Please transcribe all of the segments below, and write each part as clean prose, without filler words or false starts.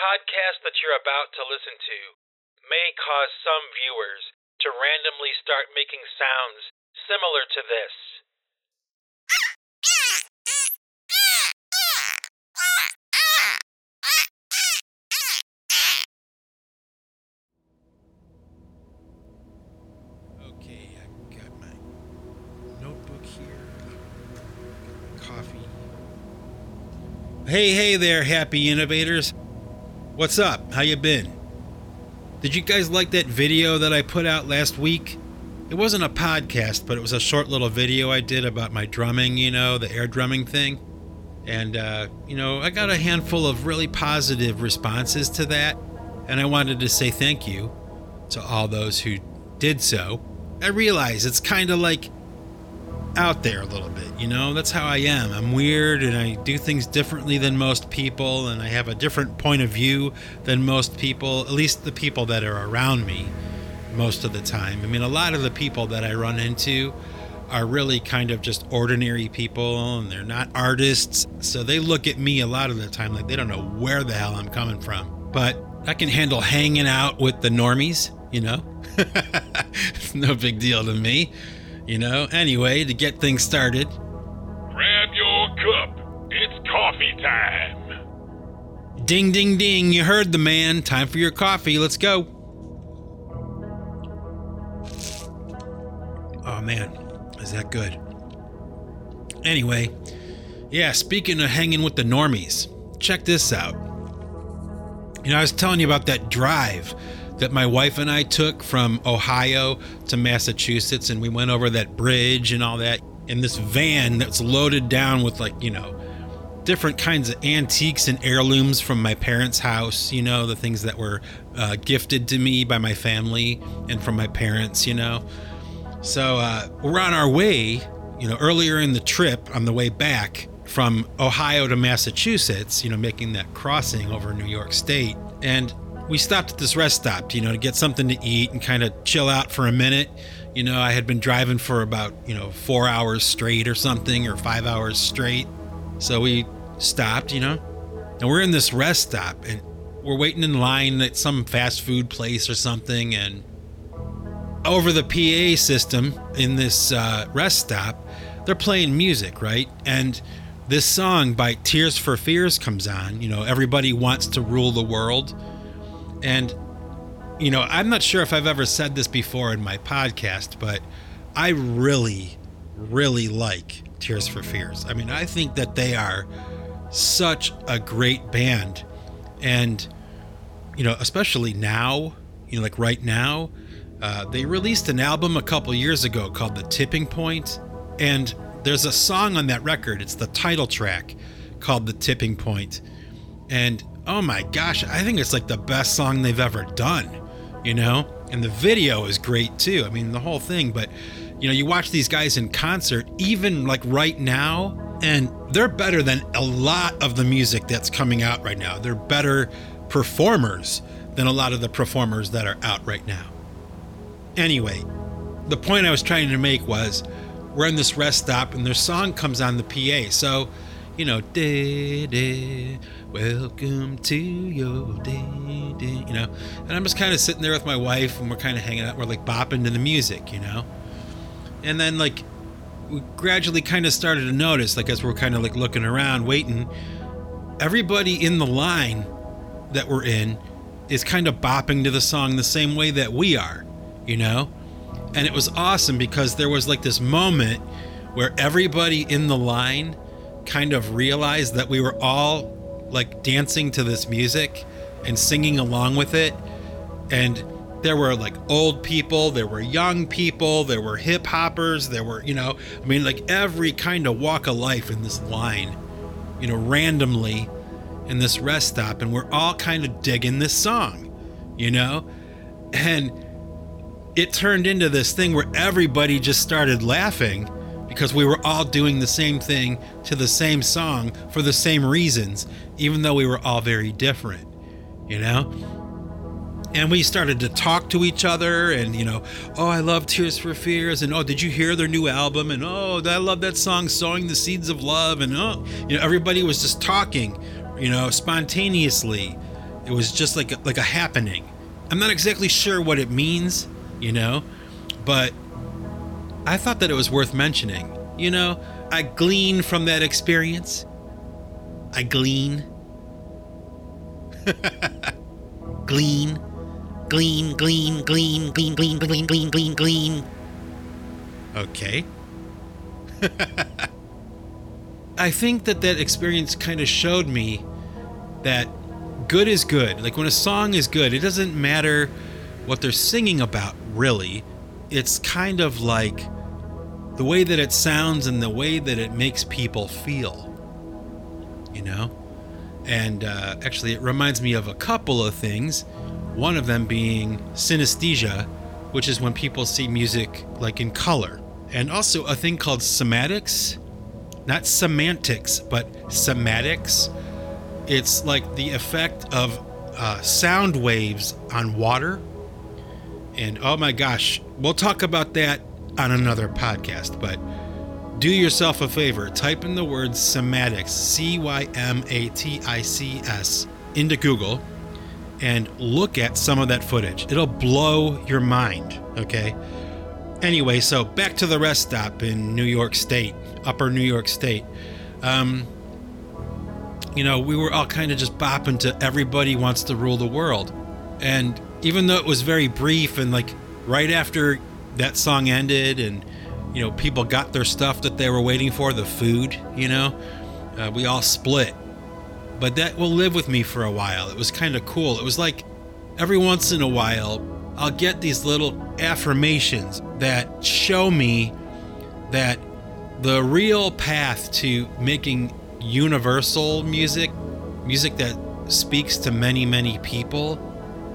podcast that you're about to listen to may cause some viewers to randomly start making sounds similar to this. Okay, I've got my notebook here, coffee. Hey there, happy innovators. What's up? How you been? Did you guys like that video that I put out last week? It wasn't a podcast, but it was a short little video I did about my drumming, the air drumming thing. And, I got a handful of really positive responses to that. And I wanted to say thank you to all those who did so. I realize it's kind of like out there a little bit, That's how I am. I'm weird and I do things differently than most people, and I have a different point of view than most people, at least the people that are around me most of the time. I mean, a lot of the people that I run into are really kind of just ordinary people, and they're not artists, so they look at me a lot of the time like they don't know where the hell I'm coming from. But I can handle hanging out with the normies, It's no big deal to me. Anyway, to get things started. Grab your cup. It's coffee time. Ding, ding, ding. You heard the man. Time for your coffee. Let's go. Oh, man. Is that good? Anyway, yeah, speaking of hanging with the normies, check this out. I was telling you about that drive that my wife and I took from Ohio to Massachusetts, and we went over that bridge and all that in this van that's loaded down with different kinds of antiques and heirlooms from my parents' house, the things that were gifted to me by my family and from my parents, So we're on our way, earlier in the trip on the way back from Ohio to Massachusetts, making that crossing over New York State. And we stopped at this rest stop, to get something to eat and kind of chill out for a minute. I had been driving for about, 4 hours straight or something, or 5 hours straight. So we stopped, and we're in this rest stop and we're waiting in line at some fast food place or something. And over the PA system in this rest stop, they're playing music, right? And this song by Tears for Fears comes on, Everybody Wants to Rule the World. And, I'm not sure if I've ever said this before in my podcast, but I really, really like Tears for Fears. I mean, I think that they are such a great band. And, especially now, right now, they released an album a couple years ago called The Tipping Point. And there's a song on that record. It's the title track called The Tipping Point. And oh my gosh, I think it's the best song they've ever done, And the video is great too. I mean, the whole thing. But, you watch these guys in concert, even right now, and they're better than a lot of the music that's coming out right now. They're better performers than a lot of the performers that are out right now. Anyway, the point I was trying to make was we're in this rest stop and their song comes on the PA. So, welcome to your day, and I'm just kind of sitting there with my wife and we're kind of hanging out. We're bopping to the music, and then we gradually kind of started to notice, as we're kind of looking around, waiting, everybody in the line that we're in is kind of bopping to the song the same way that we are, and it was awesome because there was this moment where everybody in the line kind of realized that we were all dancing to this music and singing along with it. And there were old people, there were young people, there were hip hoppers, there were, every kind of walk of life in this line, randomly in this rest stop. And we're all kind of digging this song, and it turned into this thing where everybody just started laughing because we were all doing the same thing to the same song for the same reasons, even though we were all very different, And we started to talk to each other and, oh, I love Tears for Fears, and oh, did you hear their new album? And oh, I love that song, Sowing the Seeds of Love, and oh, everybody was just talking, spontaneously. It It was just like a happening. I'm not exactly sure what it means, you know, but I thought that it was worth mentioning. You know, I glean from that experience. I glean. Glean. Glean, glean, glean, glean, glean, glean, glean, glean, glean. Okay. I think that experience kind of showed me that good is good. Like when a song is good, it doesn't matter what they're singing about, really. It's kind of like the way that it sounds and the way that it makes people feel, you know? And actually, it reminds me of a couple of things. One of them being synesthesia, which is when people see music like in color. And also a thing called somatics. Not semantics, but somatics. It's like the effect of sound waves on water. And oh my gosh, we'll talk about that on another podcast, but do yourself a favor. Type in the word somatics, C-Y-M-A-T-I-C-S, into Google and look at some of that footage. It'll blow your mind, okay? Anyway, so back to the rest stop in New York State, Upper New York State. You know, we were all kind of just bopping to Everybody Wants to Rule the World. And even though it was very brief and like right after that song ended and, you know, people got their stuff that they were waiting for, the food, you know, we all split. But that will live with me for a while. It was kind of cool. It was like every once in a while, I'll get these little affirmations that show me that the real path to making universal music, music that speaks to many, many people,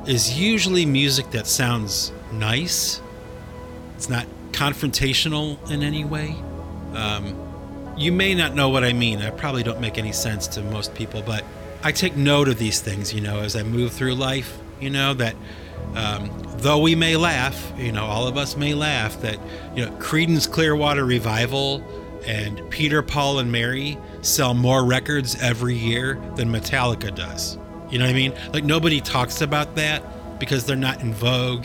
is usually music that sounds nice. It's not confrontational in any way. You may not know what I mean. I probably don't make any sense to most people, but I take note of these things, you know, as I move through life, you know, that though we may laugh, you know, all of us may laugh, that, you know, Creedence Clearwater Revival and Peter, Paul and Mary sell more records every year than Metallica does. You know what I mean? Like nobody talks about that because they're not in vogue.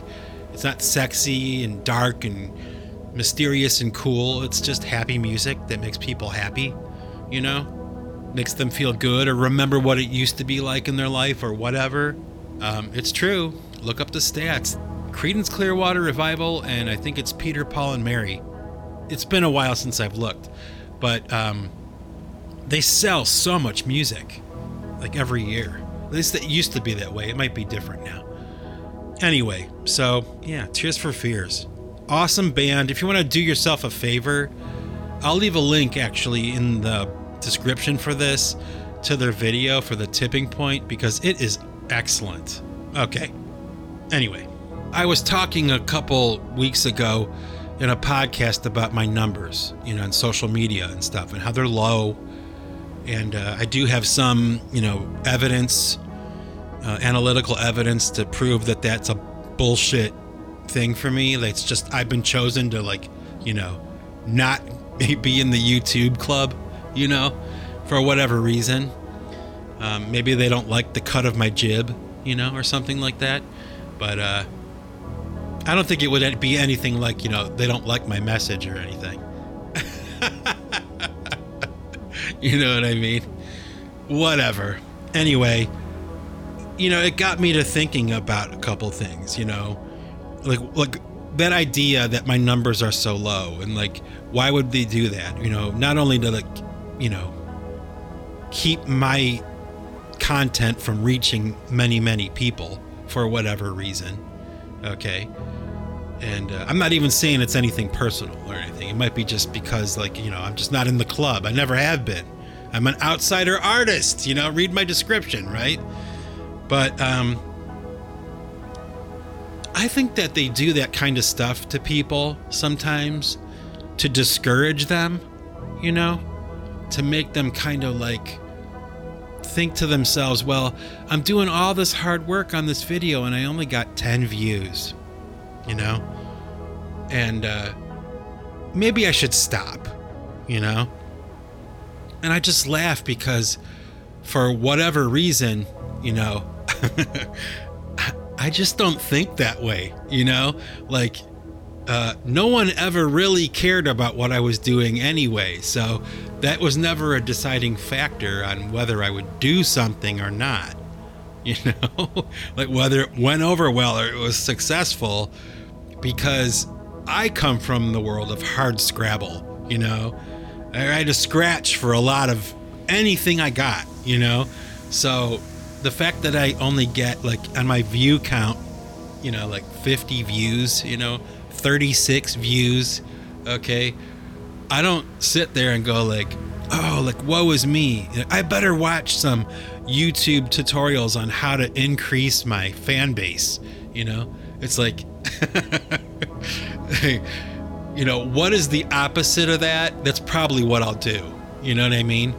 It's not sexy and dark and mysterious and cool. It's just happy music that makes people happy, you know, makes them feel good or remember what it used to be like in their life or whatever. It's true. Look up the stats. Creedence Clearwater Revival, and I think it's Peter, Paul, and Mary. It's been a while since I've looked, but they sell so much music, like every year. At least it used to be that way. It might be different now. Anyway, so yeah, Tears for Fears. Awesome band. If you want to do yourself a favor, I'll leave a link actually in the description for this to their video for The Tipping Point because it is excellent. Okay. Anyway, I was talking a couple weeks ago in a podcast about my numbers, you know, on social media and stuff and how they're low. And I do have some, you know, evidence, analytical evidence to prove that that's a bullshit thing for me. It's just, I've been chosen to, like, you know, not be in the YouTube club, you know, for whatever reason. Maybe they don't like the cut of my jib, you know, or something like that. But I don't think it would be anything like, you know, they don't like my message or anything. You know what I mean? Whatever. Anyway, you know, it got me to thinking about a couple things, you know, like that idea that my numbers are so low and like, why would they do that? You know, not only to, like, you know, keep my content from reaching many, many people for whatever reason. Okay. And I'm not even saying it's anything personal or anything. It might be just because, like, you know, I'm just not in the club. I never have been. I'm an outsider artist, you know, read my description, right? But I think that they do that kind of stuff to people sometimes to discourage them, you know, to make them kind of like think to themselves, well, I'm doing all this hard work on this video and I only got 10 views. You know, and maybe I should stop, you know, and I just laugh because for whatever reason, you know, I just don't think that way, you know? Like, no one ever really cared about what I was doing anyway, so that was never a deciding factor on whether I would do something or not, you know? Like, whether it went over well or it was successful, because I come from the world of hard Scrabble, you know? I had to scratch for a lot of anything I got, you know? So the fact that I only get, like, on my view count, you know, like 50 views, you know, 36 views, okay? I don't sit there and go like, oh, like, woe is me. I better watch some YouTube tutorials on how to increase my fan base, you know? It's like, you know, what is the opposite of that? That's probably what I'll do. You know what I mean?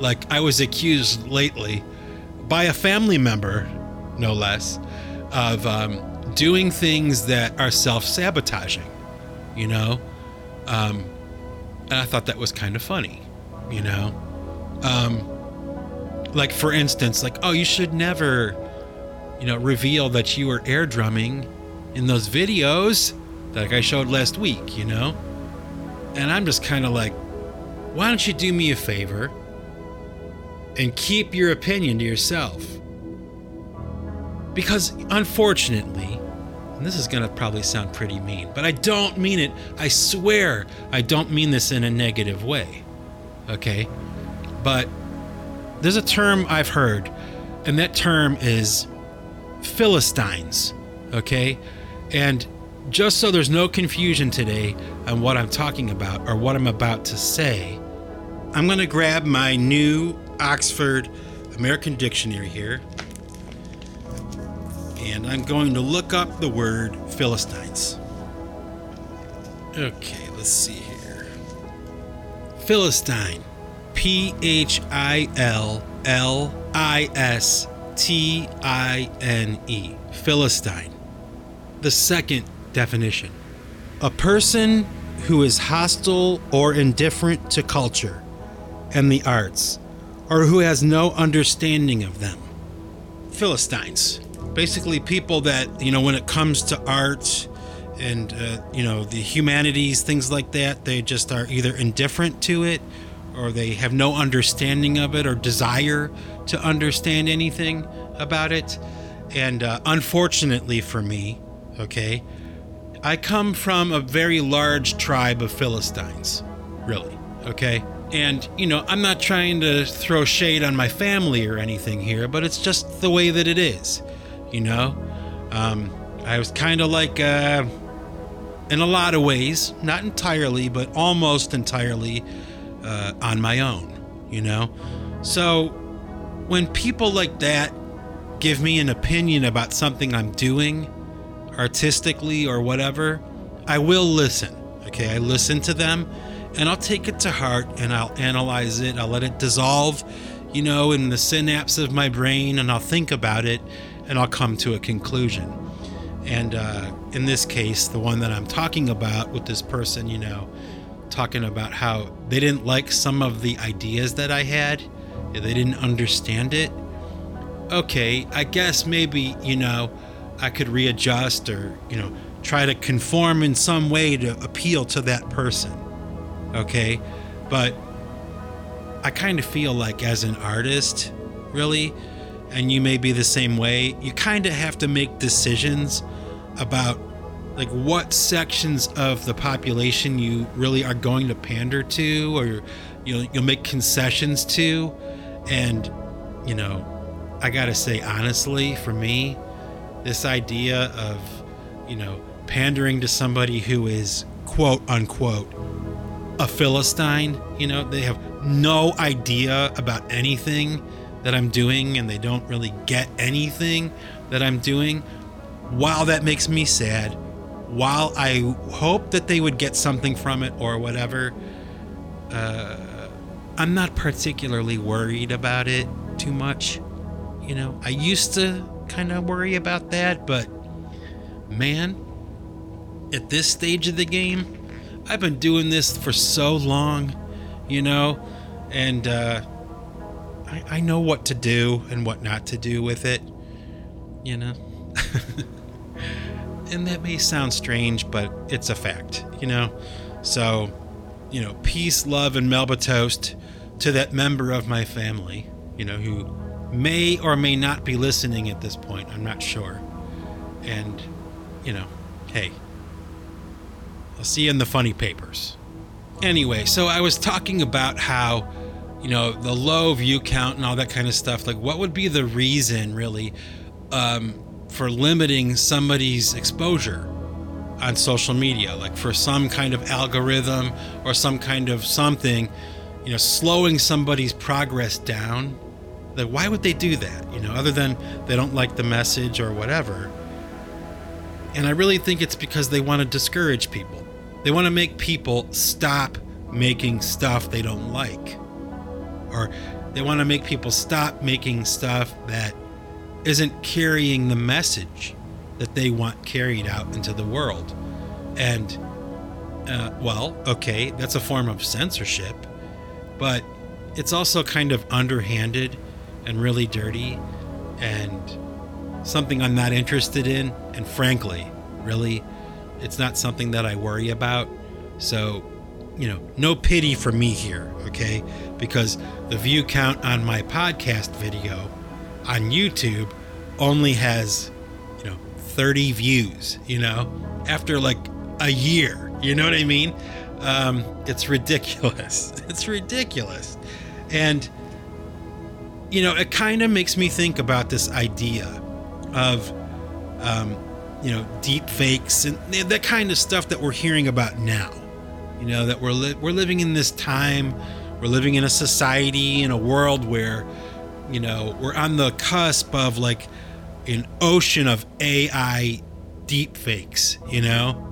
Like, I was accused lately by a family member, no less, of doing things that are self-sabotaging, you know? And I thought that was kind of funny, you know? Like, for instance, like, oh, you should never, you know, reveal that you were air drumming in those videos that I showed last week, you know? And I'm just kind of like, why don't you do me a favor and keep your opinion to yourself? Because unfortunately, and this is going to probably sound pretty mean, but I don't mean it. I swear I don't mean this in a negative way, okay? But there's a term I've heard, and that term is Philistines, okay? And just so there's no confusion today on what I'm talking about or what I'm about to say, I'm going to grab my new Oxford American Dictionary here, and I'm going to look up the word Philistines. Okay, let's see here. Philistine. Phillistine. Philistine. The second definition. A person who is hostile or indifferent to culture and the arts, or who has no understanding of them. Philistines. Basically people that, you know, when it comes to art and, you know, the humanities, things like that, they just are either indifferent to it, or they have no understanding of it or desire to understand anything about it. And unfortunately for me, okay, I come from a very large tribe of Philistines, really, okay? And, you know, I'm not trying to throw shade on my family or anything here, but it's just the way that it is, you know? I was kind of like, in a lot of ways, not entirely, but almost entirely on my own, you know? So when people like that give me an opinion about something I'm doing, artistically or whatever, I will listen. Okay, I listen to them and I'll take it to heart and I'll analyze it. I'll let it dissolve, you know, in the synapse of my brain, and I'll think about it and I'll come to a conclusion. And in this case, the one that I'm talking about with this person, you know, talking about how they didn't like some of the ideas that I had, they didn't understand it. Okay, I guess maybe, you know, I could readjust or, you know, try to conform in some way to appeal to that person, okay? But I kind of feel like as an artist, really, and you may be the same way, you kind of have to make decisions about, like, what sections of the population you really are going to pander to, or you'll make concessions to. And, you know, I gotta say, honestly, for me, this idea of, you know, pandering to somebody who is, quote unquote, a Philistine, you know, they have no idea about anything that I'm doing and they don't really get anything that I'm doing. While that makes me sad, while I hope that they would get something from it or whatever, I'm not particularly worried about it too much. You know, I used to kind of worry about that, but man, at this stage of the game, I've been doing this for so long, you know, and I know what to do and what not to do with it. you know? And that may sound strange, but it's a fact, you know? So, you know, peace, love, and Melba toast to that member of my family, you know, who may or may not be listening at this point. I'm not sure. And, you know, hey, I'll see you in the funny papers. Anyway, so I was talking about how, you know, the low view count and all that kind of stuff. Like, what would be the reason, really, for limiting somebody's exposure on social media? Like, for some kind of algorithm or some kind of something, you know, slowing somebody's progress down. Like, why would they do that? You know, other than they don't like the message or whatever. And I really think it's because they want to discourage people. They want to make people stop making stuff they don't like. Or they want to make people stop making stuff that isn't carrying the message that they want carried out into the world. And, well, okay, that's a form of censorship, but it's also kind of underhanded and really dirty and something I'm not interested in. And frankly, really, it's not something that I worry about. So, you know, no pity for me here, okay? Because the view count on my podcast video on YouTube only has, you know, 30 views, you know, after like a year, you know what I mean? It's ridiculous. It's ridiculous. And, you know, it kind of makes me think about this idea of, you know, deep fakes and that kind of stuff that we're hearing about now, you know, that we're living in this time, we're living in a society, in a world where, you know, we're on the cusp of like an ocean of AI deep fakes, you know?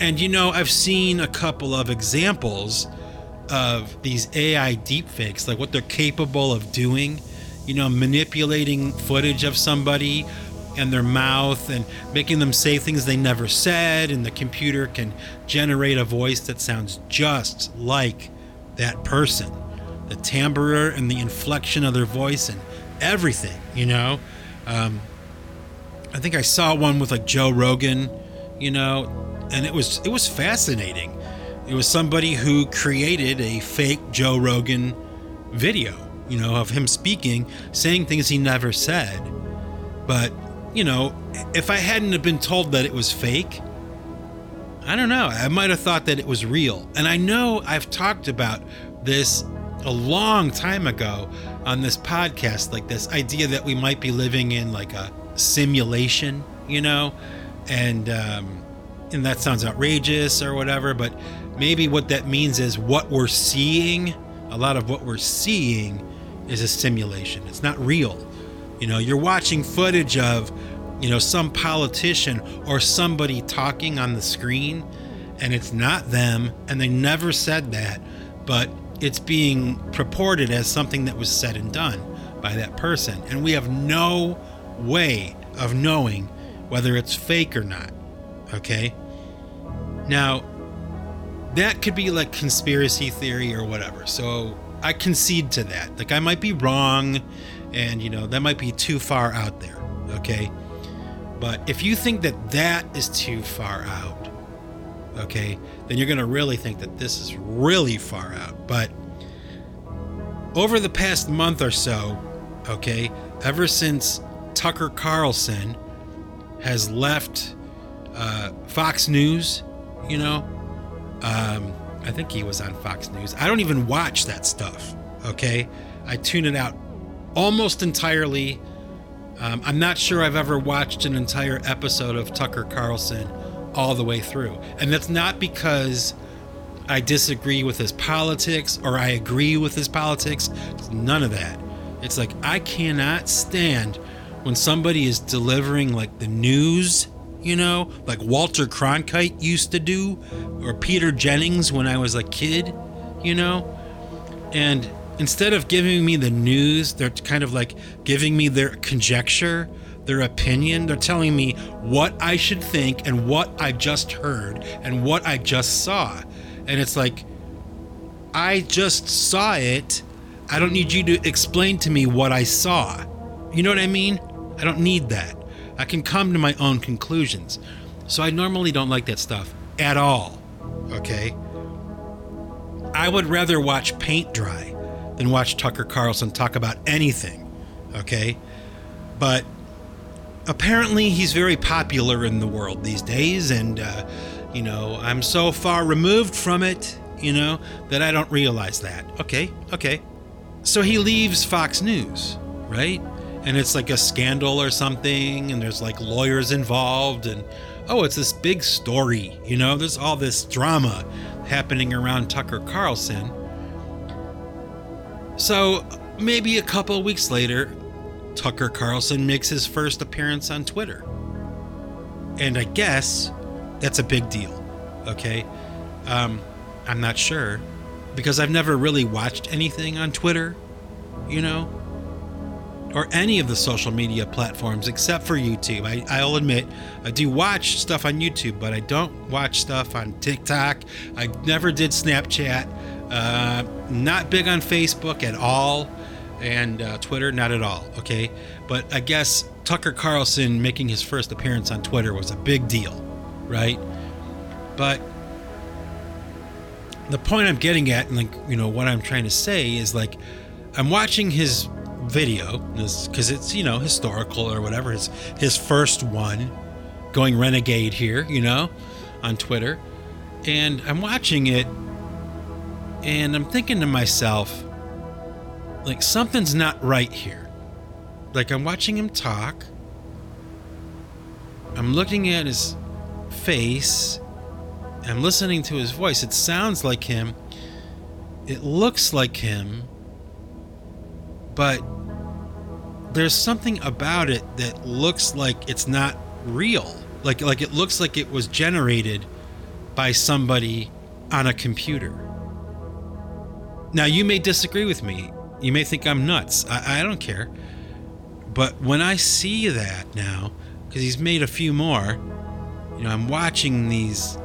And, you know, I've seen a couple of examples of these AI deepfakes, like what they're capable of doing, you know, manipulating footage of somebody and their mouth and making them say things they never said. And the computer can generate a voice that sounds just like that person, the timbre and the inflection of their voice and everything, you know. I think I saw one with like Joe Rogan, you know, and it was fascinating. It was somebody who created a fake Joe Rogan video, you know, of him speaking, saying things he never said. But, you know, if I hadn't have been told that it was fake, I don't know. I might have thought that it was real. And I know I've talked about this a long time ago on this podcast, like this idea that we might be living in like a simulation, you know, and that sounds outrageous or whatever, but maybe what that means is what we're seeing, a lot of what we're seeing is a simulation. It's not real. You know, you're watching footage of, you know, some politician or somebody talking on the screen and it's not them and they never said that, but it's being purported as something that was said and done by that person. And we have no way of knowing whether it's fake or not. Okay? Now, that could be like conspiracy theory or whatever. So I concede to that. Like, I might be wrong and, you know, that might be too far out there. Okay. But if you think that that is too far out, okay, then you're going to really think that this is really far out. But over the past month or so, okay, ever since Tucker Carlson has left Fox News, you know, I think he was on Fox News. I don't even watch that stuff, okay? I tune it out almost entirely. I'm not sure I've ever watched an entire episode of Tucker Carlson all the way through. And that's not because I disagree with his politics or I agree with his politics. It's none of that. It's like, I cannot stand when somebody is delivering like the news, you know, like Walter Cronkite used to do, or Peter Jennings when I was a kid, you know? And instead of giving me the news, they're kind of like giving me their conjecture, their opinion. They're telling me what I should think and what I just heard and what I just saw. And it's like, I just saw it. I don't need you to explain to me what I saw. You know what I mean? I don't need that. I can come to my own conclusions. So I normally don't like that stuff at all, okay? I would rather watch paint dry than watch Tucker Carlson talk about anything, okay? But apparently he's very popular in the world these days, and, you know, I'm so far removed from it, you know, that I don't realize that. Okay. So he leaves Fox News, right? And it's like a scandal or something, and there's like lawyers involved, and oh, it's this big story, you know? There's all this drama happening around Tucker Carlson. So maybe a couple of weeks later, Tucker Carlson makes his first appearance on Twitter. And I guess that's a big deal, okay? I'm not sure, because I've never really watched anything on Twitter, you know, or any of the social media platforms except for YouTube. I'll admit, I do watch stuff on YouTube, but I don't watch stuff on TikTok. I never did Snapchat. Not big on Facebook at all, and Twitter, not at all, okay? But I guess Tucker Carlson making his first appearance on Twitter was a big deal, right? But the point I'm getting at, and like, you know, what I'm trying to say is, like, I'm watching his video because it's, you know, historical or whatever. It's his first one, going renegade here, you know, on Twitter. And I'm watching it and I'm thinking to myself, like, something's not right here. Like, I'm watching him talk. I'm looking at his face. I'm listening to his voice. It sounds like him. It looks like him. But there's something about it that looks like it's not real. Like it looks like it was generated by somebody on a computer. Now, you may disagree with me. You may think I'm nuts. I don't care. But when I see that now, because he's made a few more, you know, I'm watching these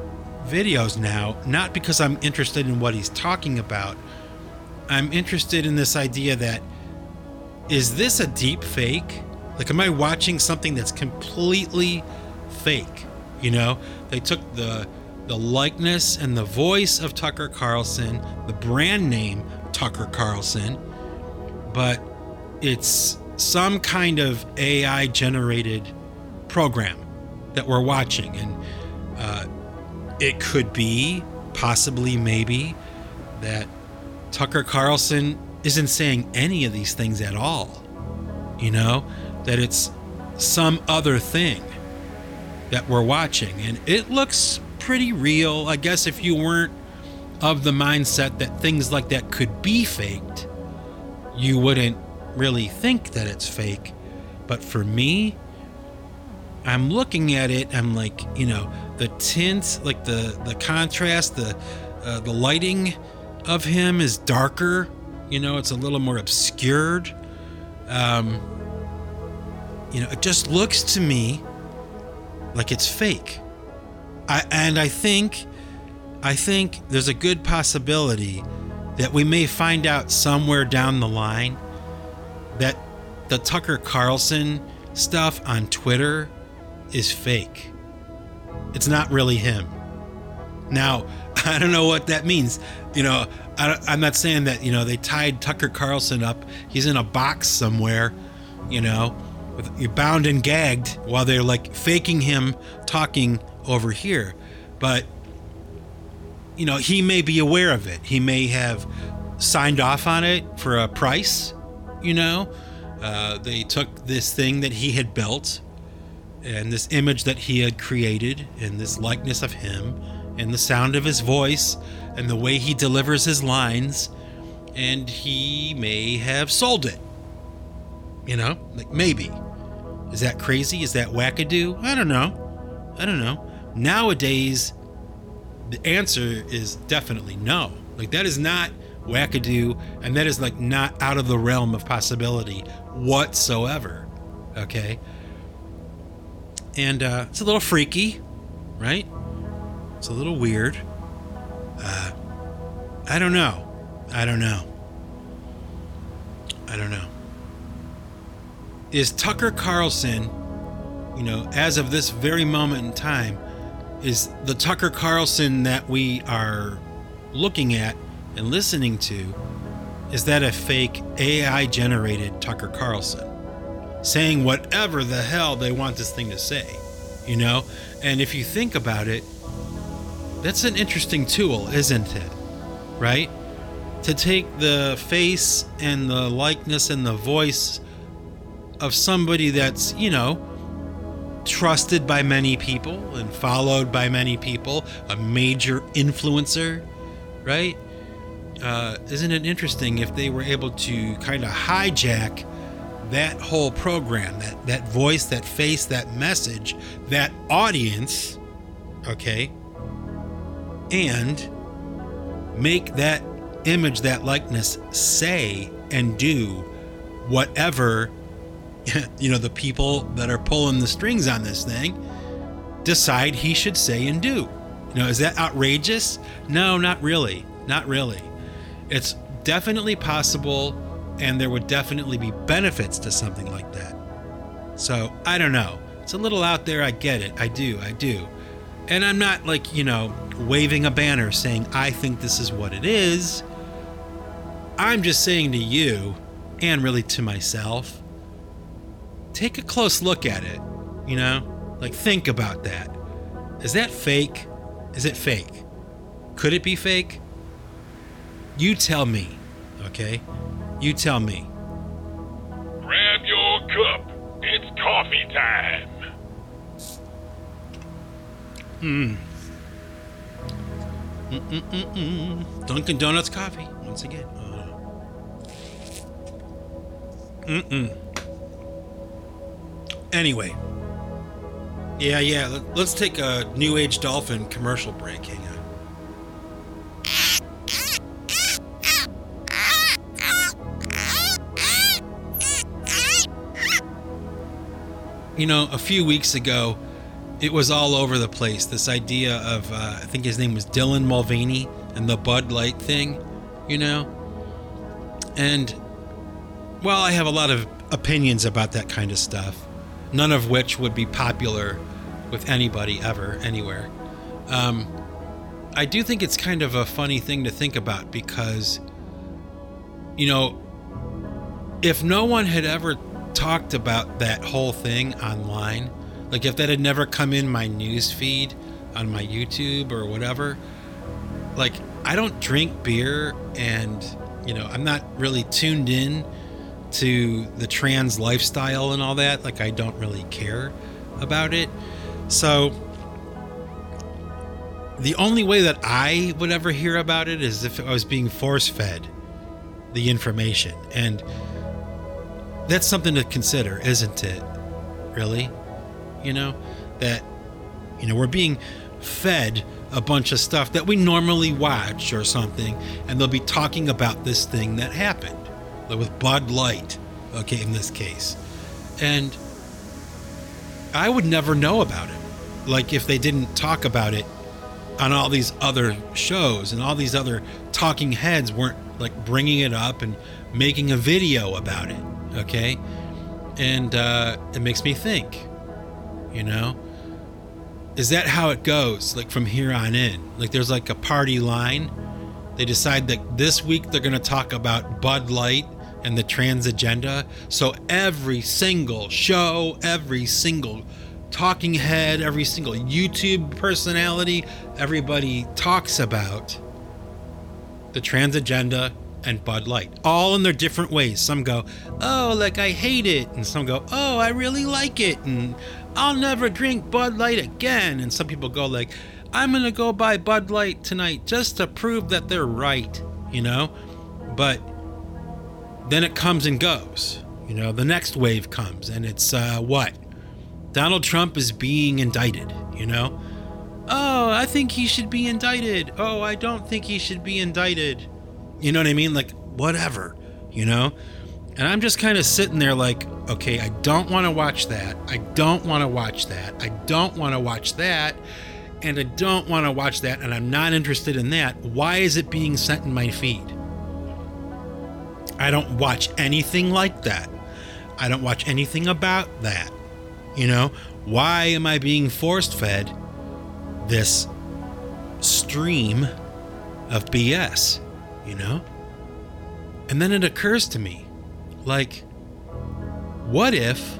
videos now, not because I'm interested in what he's talking about. I'm interested in this idea that, is this a deep fake? Like, am I watching something that's completely fake? You know, they took the likeness and the voice of Tucker Carlson, the brand name Tucker Carlson, but it's some kind of AI generated program that we're watching. And it could be, possibly, maybe, that Tucker Carlson isn't saying any of these things at all. You know, that it's some other thing that we're watching. And it looks pretty real, I guess, if you weren't of the mindset that things like that could be faked. You wouldn't really think that it's fake. But for me, I'm looking at it, I'm like, you know, the tint, like the contrast, the lighting of him is darker, you know, it's a little more obscured. You know, it just looks to me like it's fake. I think there's a good possibility that we may find out somewhere down the line that the Tucker Carlson stuff on Twitter is fake. It's not really him. Now, I don't know what that means. You know, I'm not saying that, you know, they tied Tucker Carlson up. He's in a box somewhere, you know, you're bound and gagged while they're like faking him talking over here. But, you know, he may be aware of it. He may have signed off on it for a price, you know. They took this thing that he had built, and this image that he had created, and this likeness of him, and the sound of his voice, and the way he delivers his lines, and he may have sold it. You know, like, maybe. Is that crazy? Is that wackadoo? I don't know. Nowadays, the answer is definitely no. Like, that is not wackadoo, and that is, like, not out of the realm of possibility whatsoever. Okay? And it's a little freaky, right? It's a little weird. I don't know. Is Tucker Carlson you know, as of this very moment in time, is the Tucker Carlson that we are looking at and listening to, is that a fake AI-generated Tucker Carlson saying whatever the hell they want this thing to say, you know? And if you think about it, that's an interesting tool, isn't it? Right? To take the face and the likeness and the voice of somebody that's, you know, trusted by many people and followed by many people, a major influencer, right? Isn't it interesting if they were able to kind of hijack that whole program, that voice, that face, that message, that audience, okay, and make that image, that likeness, say and do whatever, you know, the people that are pulling the strings on this thing decide he should say and do. You know, is that outrageous? No, not really. Not really. It's definitely possible, and there would definitely be benefits to something like that. So, I don't know. It's a little out there, I get it. I do. And I'm not, like, you know, waving a banner saying, I think this is what it is. I'm just saying to you, and really to myself, take a close look at it, you know? Like, think about that. Is that fake? Is it fake? Could it be fake? You tell me, okay? You tell me. Grab your cup. It's coffee time. Dunkin' Donuts coffee, once again. Anyway. Yeah, let's take a New Age Dolphin commercial break. Hang on. You know, a few weeks ago, it was all over the place, this idea of, I think his name was Dylan Mulvaney and the Bud Light thing, you know? And, well, I have a lot of opinions about that kind of stuff, none of which would be popular with anybody ever, anywhere. I do think it's kind of a funny thing to think about because, you know, if no one had ever talked about that whole thing online, like if that had never come in my news feed on my YouTube or whatever, like I don't drink beer and, you know, I'm not really tuned in to the trans lifestyle and all that. Like I don't really care about it. So the only way that I would ever hear about it is if I was being force fed the information. And that's something to consider, isn't it? Really? You know, that, you know, we're being fed a bunch of stuff that we normally watch or something, and they'll be talking about this thing that happened with Bud Light, okay, in this case. And I would never know about it, like if they didn't talk about it on all these other shows and all these other talking heads weren't like bringing it up and making a video about it, okay? And it makes me think. You know, is that how it goes? Like from here on in, like there's like a party line. They decide that this week they're going to talk about Bud Light and the trans agenda. So every single show, every single talking head, every single YouTube personality, everybody talks about the trans agenda and Bud Light, all in their different ways. Some go, oh, like I hate it. And some go, oh, I really like it. And I'll never drink Bud Light again. And some people go like, I'm going to go buy Bud Light tonight just to prove that they're right, you know? But then it comes and goes, you know, the next wave comes and it's what? Donald Trump is being indicted, you know? Oh, I think he should be indicted. Oh, I don't think he should be indicted. You know what I mean? Like whatever, you know? And I'm just kind of sitting there like, okay, I don't want to watch that. I don't want to watch that. I don't want to watch that. And I don't want to watch that. And I'm not interested in that. Why is it being sent in my feed? I don't watch anything like that. I don't watch anything about that. You know, Why am I being force-fed this stream of BS, you know? And then it occurs to me, like, what if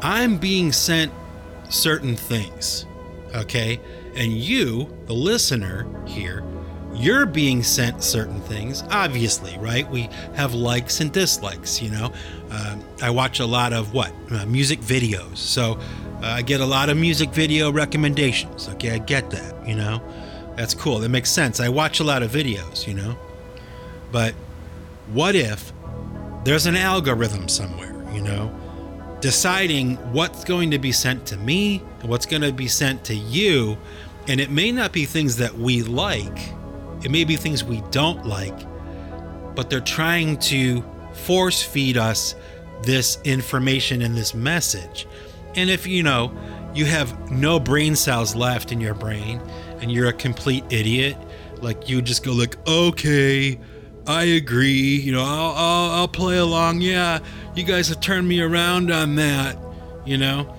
I'm being sent certain things, okay? And you, the listener here, you're being sent certain things, obviously, right? We have likes and dislikes, you know? I watch a lot of music videos. So I get a lot of music video recommendations. Okay, I get that, you know? That's cool. That makes sense. I watch a lot of videos, you know? But what if there's an algorithm somewhere, you know, deciding what's going to be sent to me and what's going to be sent to you? And it may not be things that we like. It may be things we don't like, but they're trying to force feed us this information and this message. And if, you know, you have no brain cells left in your brain and you're a complete idiot, like, you just go like, okay, I agree. You know, I'll play along. Yeah, you guys have turned me around on that, you know?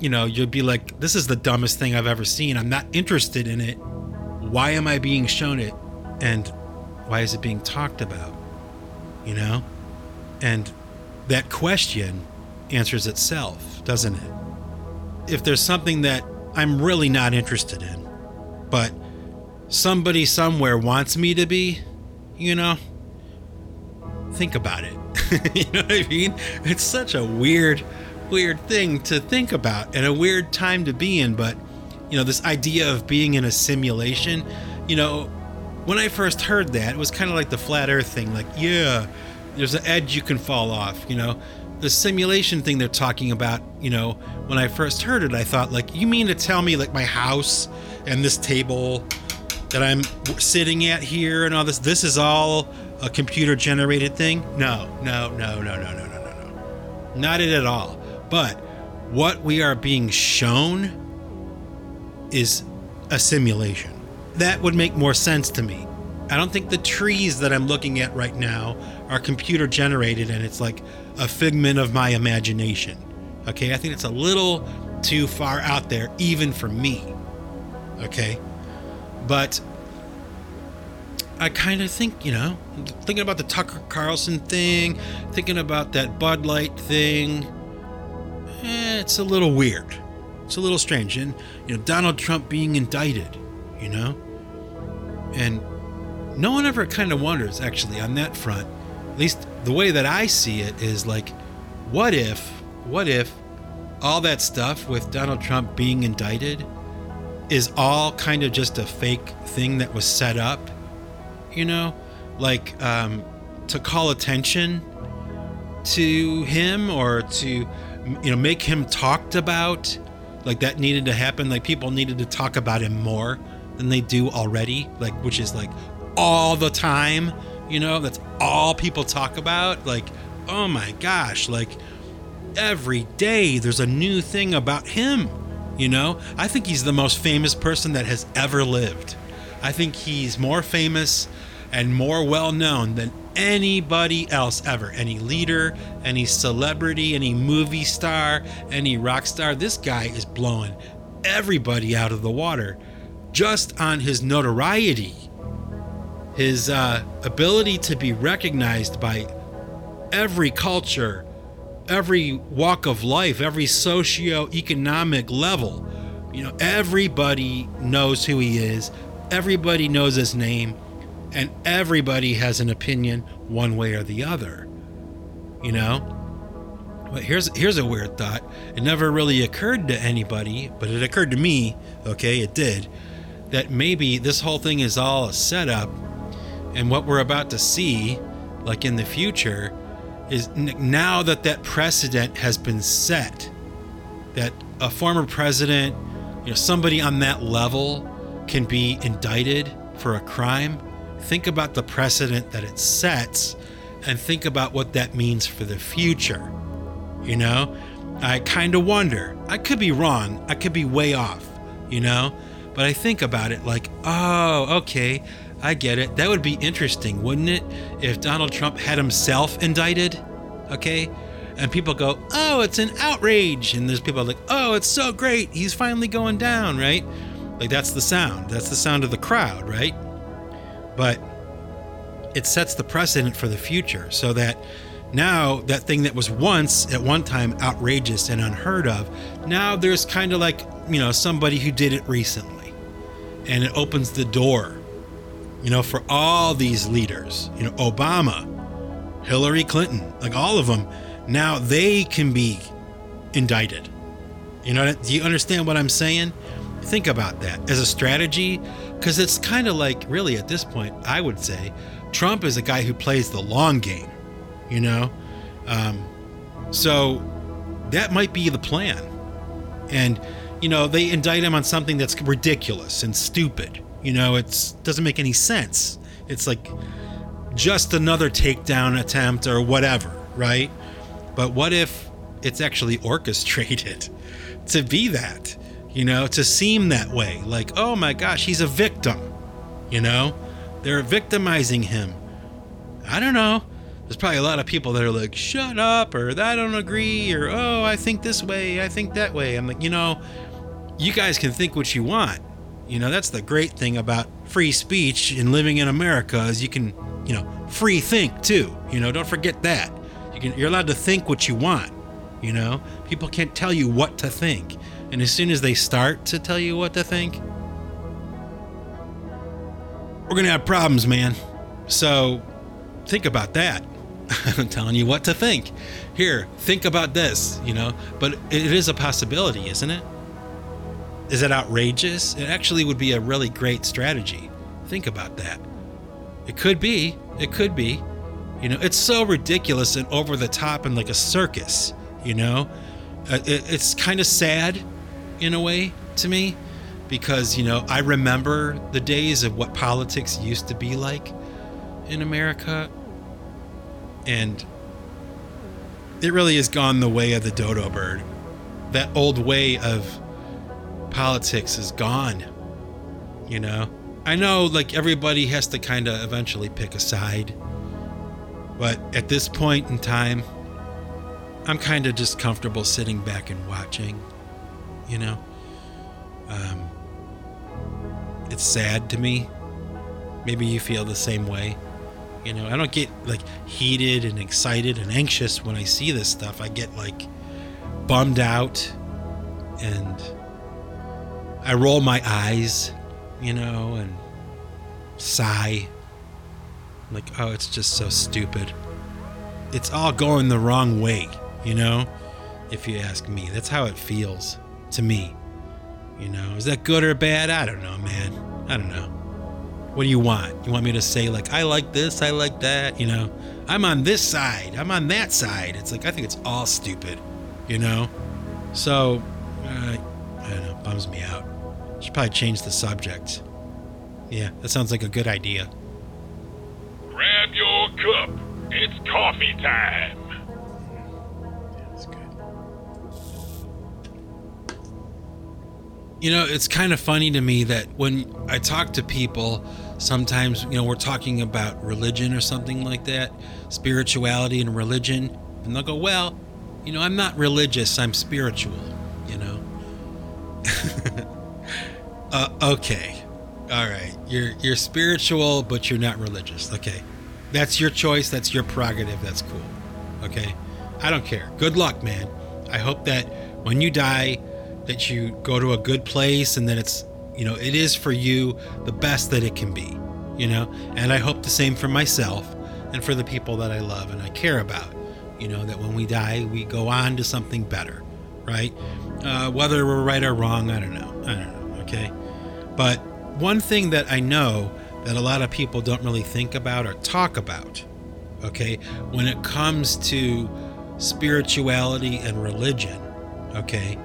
You know, you'll be like, this is the dumbest thing I've ever seen. I'm not interested in it. Why am I being shown it? And why is it being talked about? You know? And that question answers itself, doesn't it? If there's something that I'm really not interested in, but somebody somewhere wants me to be, you know, think about it. You know what I mean? It's such a weird thing to think about and a weird time to be in, but you know, this idea of being in a simulation, you know, when I first heard that, it was kind of like the flat earth thing. Like, yeah, there's an edge you can fall off, you know, the simulation thing they're talking about. You know, when I first heard it, I thought, like, you mean to tell me, like, my house and this table that I'm sitting at here and all this, this is all a computer generated thing? No. Not it at all. But what we are being shown is a simulation. That would make more sense to me. I don't think the trees that I'm looking at right now are computer generated and it's like a figment of my imagination. Okay, I think it's a little too far out there, even for me. Okay, but I kind of think, you know, thinking about the Tucker Carlson thing, thinking about that Bud Light thing, it's a little weird. It's a little strange. And, you know, Donald Trump being indicted, you know, and no one ever kind of wonders, actually, on that front, at least the way that I see it is like, what if all that stuff with Donald Trump being indicted is all kind of just a fake thing that was set up, you know, like to call attention to him or to, you know, make him talked about. Like, that needed to happen. Like, people needed to talk about him more than they do already, like, which is like all the time, you know, that's all people talk about. Like, oh my gosh, like every day there's a new thing about him, you know? I think he's the most famous person that has ever lived. I think he's more famous and more well-known than anybody else ever. Any leader, any celebrity, any movie star, any rock star. This guy is blowing everybody out of the water just on his notoriety, his ability to be recognized by every culture, every walk of life, every socioeconomic level. You know, everybody knows who he is. Everybody knows his name. And everybody has an opinion one way or the other, you know? But here's a weird thought. It never really occurred to anybody, but it occurred to me, okay, it did, that maybe this whole thing is all a setup, and what we're about to see, like in the future, is now that precedent has been set, that a former president, you know, somebody on that level can be indicted for a crime. Think about the precedent that it sets and think about what that means for the future. You know, I kind of wonder, I could be wrong. I could be way off, you know, but I think about it like, oh, okay, I get it. That would be interesting, wouldn't it? If Donald Trump had himself indicted, okay, and people go, oh, it's an outrage. And there's people like, oh, it's so great. He's finally going down, right? Like, that's the sound. That's the sound of the crowd, right? But it sets the precedent for the future so that now that thing that was once at one time outrageous and unheard of, now there's kind of like, you know, somebody who did it recently. And it opens the door, you know, for all these leaders, you know, Obama, Hillary Clinton, like all of them, now they can be indicted. You know, do you understand what I'm saying? Think about that as a strategy, because it's kind of like, really, at this point, I would say Trump is a guy who plays the long game, you know? So that might be the plan. And, you know, they indict him on something that's ridiculous and stupid. You know, it doesn't make any sense. It's like just another takedown attempt or whatever, right? But what if it's actually orchestrated to be that, you know, to seem that way? Like, oh my gosh, he's a victim, you know? They're victimizing him. I don't know. There's probably a lot of people that are like, shut up, or I don't agree, or oh, I think this way, I think that way. I'm like, you know, you guys can think what you want. You know, that's the great thing about free speech and living in America is you can, you know, free think too. You know, don't forget that. You're allowed to think what you want, you know? People can't tell you what to think. And as soon as they start to tell you what to think, we're going to have problems, man. So think about that. I'm telling you what to think. Here, think about this, you know? But it is a possibility, isn't it? Is it outrageous? It actually would be a really great strategy. Think about that. It could be. It could be. You know, it's so ridiculous and over the top and like a circus, you know? It's kind of sad in a way to me because, you know, I remember the days of what politics used to be like in America. And it really has gone the way of the dodo bird. That old way of politics is gone, you know? I know, like, everybody has to kind of eventually pick a side. But at this point in time, I'm kind of just comfortable sitting back and watching, you know? It's sad to me. Maybe you feel the same way. You know, I don't get, like, heated and excited and anxious when I see this stuff. I get, like, bummed out and I roll my eyes, you know, and sigh. Like, oh, it's just so stupid. It's all going the wrong way, you know, if you ask me. That's how it feels to me, you know. Is that good or bad? I don't know, man. I don't know. What do you want? You want me to say, like, I like this, I like that, you know? I'm on this side. I'm on that side. It's like, I think it's all stupid, you know? So, I don't know, bums me out. Should probably change the subject. Yeah, that sounds like a good idea. Grab your cup. It's coffee time. Yeah, that's good. You know, it's kind of funny to me that when I talk to people, sometimes, you know, we're talking about religion or something like that, spirituality and religion, and they'll go, well, you know, I'm not religious, I'm spiritual, you know. Okay. All right, you're spiritual, but you're not religious. Okay, that's your choice. That's your prerogative. That's cool. Okay, I don't care. Good luck, man. I hope that when you die, that you go to a good place and that it's, you know, it is for you the best that it can be, you know, and I hope the same for myself and for the people that I love and I care about, you know, that when we die, we go on to something better, right? Whether we're right or wrong, I don't know. Okay, but one thing that I know that a lot of people don't really think about or talk about, okay, when it comes to spirituality and religion, okay,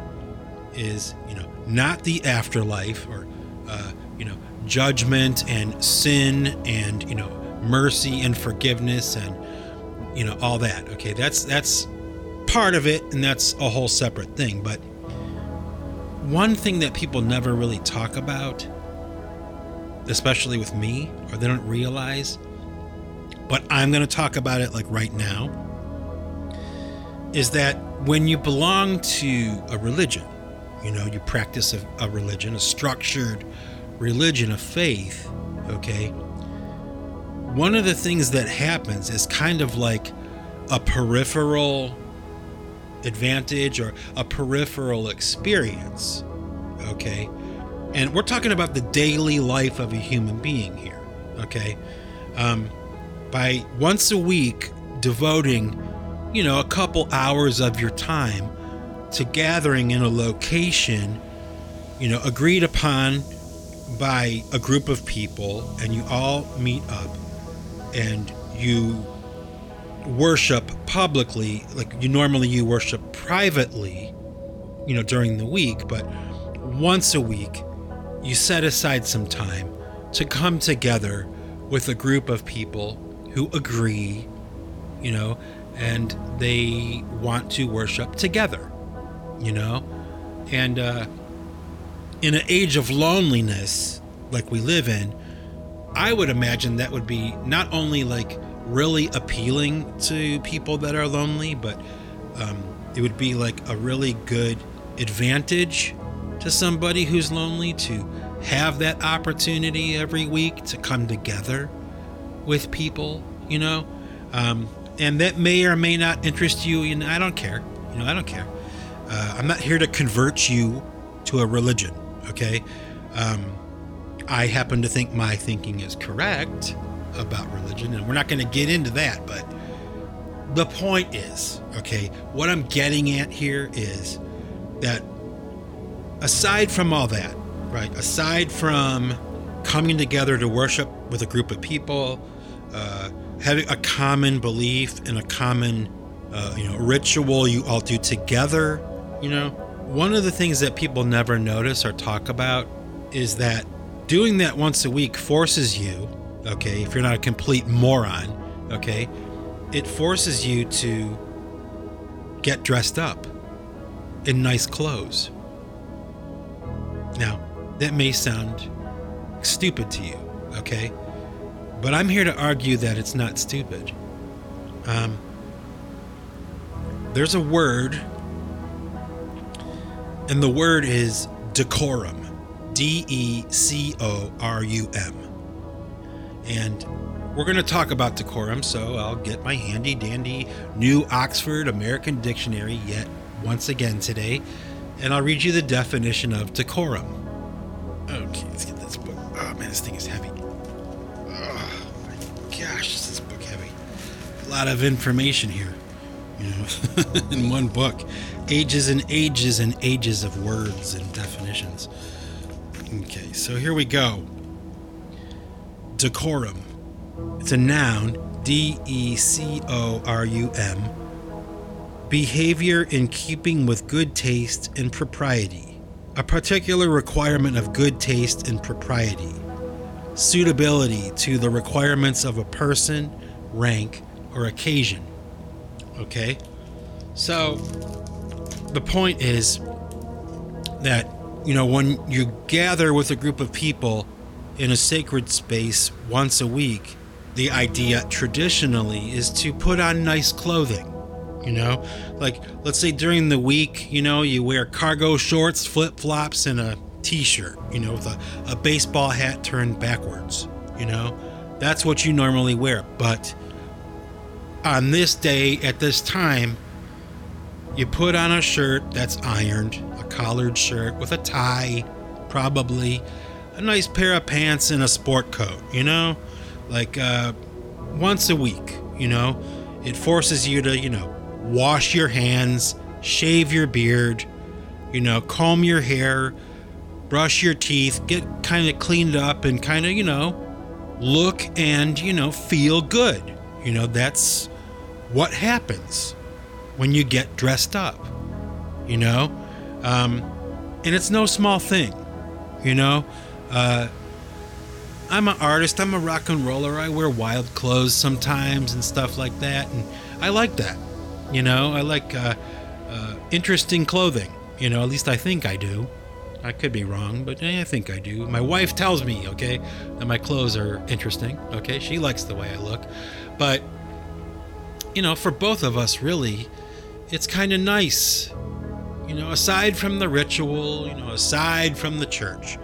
is, you know, not the afterlife or, you know, judgment and sin and, you know, mercy and forgiveness and, you know, all that. Okay, that's part of it and that's a whole separate thing. But one thing that people never really talk about, especially with me, or they don't realize, but I'm going to talk about it like right now, is that when you belong to a religion, you know, you practice a religion, a structured religion, a faith, okay, one of the things that happens is kind of like a peripheral advantage or a peripheral experience, okay? And we're talking about the daily life of a human being here, okay? By once a week devoting, you know, a couple hours of your time to gathering in a location, you know, agreed upon by a group of people, and you all meet up and you worship publicly, like you normally you worship privately, you know, during the week, but once a week you set aside some time to come together with a group of people who agree, you know, and they want to worship together, you know, and in an age of loneliness like we live in, I would imagine that would be not only like really appealing to people that are lonely, but it would be like a really good advantage to somebody who's lonely to have that opportunity every week to come together with people, you know, and that may or may not interest you, and I don't care, you know, I don't care. I'm not here to convert you to a religion, okay? I happen to think my thinking is correct about religion, and we're not going to get into that, but the point is, okay, what I'm getting at here is that aside from all that, right, aside from coming together to worship with a group of people, having a common belief and a common, you know, ritual you all do together, you know, one of the things that people never notice or talk about is that doing that once a week forces you, okay, if you're not a complete moron, okay, it forces you to get dressed up in nice clothes. Now, that may sound stupid to you, okay, but I'm here to argue that it's not stupid. There's a word, and the word is decorum, D-E-C-O-R-U-M. And we're going to talk about decorum, so I'll get my handy dandy new Oxford American Dictionary yet once again today, and I'll read you the definition of decorum. Okay, let's get this book. Oh man, this thing is heavy. Oh my gosh, is this book heavy? A lot of information here, you know, in one book. Ages and ages and ages of words and definitions. Okay, so here we go. Decorum. It's a noun, D-E-C-O-R-U-M. Behavior in keeping with good taste and propriety. A particular requirement of good taste and propriety. Suitability to the requirements of a person, rank, or occasion. Okay? So, the point is that, you know, when you gather with a group of people in a sacred space once a week, the idea traditionally is to put on nice clothing, you know? Like, let's say during the week, you know, you wear cargo shorts, flip-flops, and a t-shirt, you know, with a baseball hat turned backwards, you know? That's what you normally wear. But on this day, at this time, you put on a shirt that's ironed, a collared shirt with a tie, probably, a nice pair of pants, and a sport coat, you know? Like, once a week, you know? It forces you to, you know, wash your hands, shave your beard, you know, comb your hair, brush your teeth, get kind of cleaned up and kind of, you know, look and, you know, feel good. You know, that's what happens when you get dressed up, you know? And it's no small thing, you know? I'm an artist, I'm a rock and roller, I wear wild clothes sometimes and stuff like that, and I like that, you know? I like interesting clothing, you know, at least I think I do. I could be wrong, but I think I do. My wife tells me, okay, that my clothes are interesting, okay? She likes the way I look. But, you know, for both of us, really, it's kind of nice. You know, aside from the ritual, you know, aside from the church,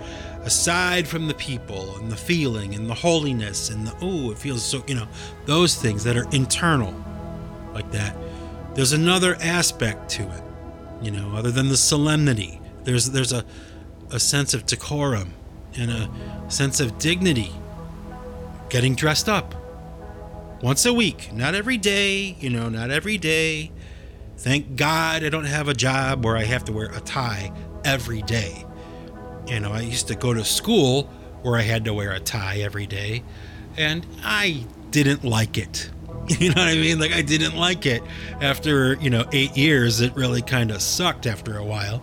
aside from the people and the feeling and the holiness and the, oh, it feels so, you know, those things that are internal like that. There's another aspect to it, you know, other than the solemnity. There's a sense of decorum and a sense of dignity. Getting dressed up once a week, not every day, you know, not every day. Thank God I don't have a job where I have to wear a tie every day. You know, I used to go to school where I had to wear a tie every day, and I didn't like it. You know what I mean? Like, I didn't like it. After, you know, 8 years, it really kind of sucked after a while.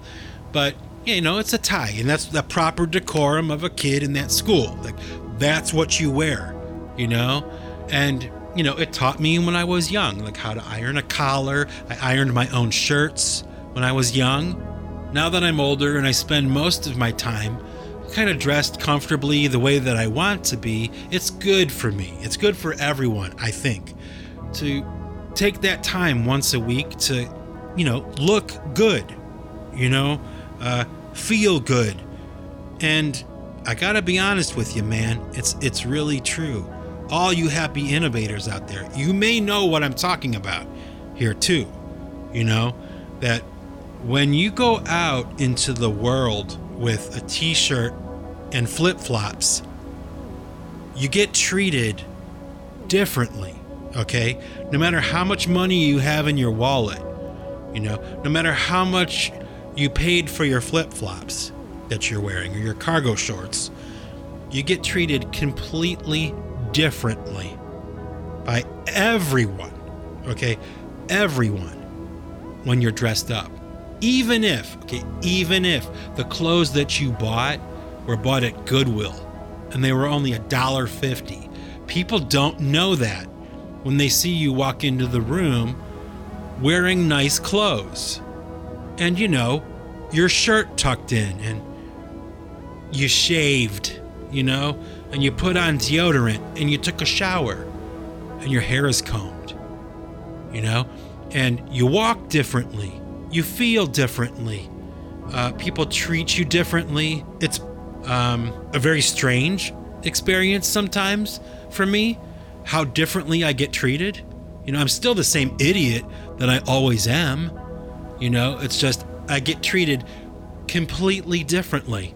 But, you know, it's a tie, and that's the proper decorum of a kid in that school. Like, that's what you wear, you know? And, you know, it taught me when I was young, like how to iron a collar. I ironed my own shirts when I was young. Now that I'm older and I spend most of my time kind of dressed comfortably the way that I want to be, it's good for me. It's good for everyone, I think, to take that time once a week to, you know, look good, you know, feel good. And I gotta be honest with you, man, it's really true. All you happy innovators out there, you may know what I'm talking about here too, you know, that when you go out into the world with a t-shirt and flip-flops, you get treated differently, okay? No matter how much money you have in your wallet, you know, no matter how much you paid for your flip-flops that you're wearing or your cargo shorts, you get treated completely differently by everyone, okay? Everyone, when you're dressed up. Even if the clothes that you bought were bought at Goodwill and they were only $1.50, people don't know that when they see you walk into the room wearing nice clothes and, you know, your shirt tucked in and you shaved, you know, and you put on deodorant and you took a shower and your hair is combed, you know, and you walk differently. You feel differently. People treat you differently. It's a very strange experience sometimes for me, how differently I get treated. You know, I'm still the same idiot that I always am. You know, it's just I get treated completely differently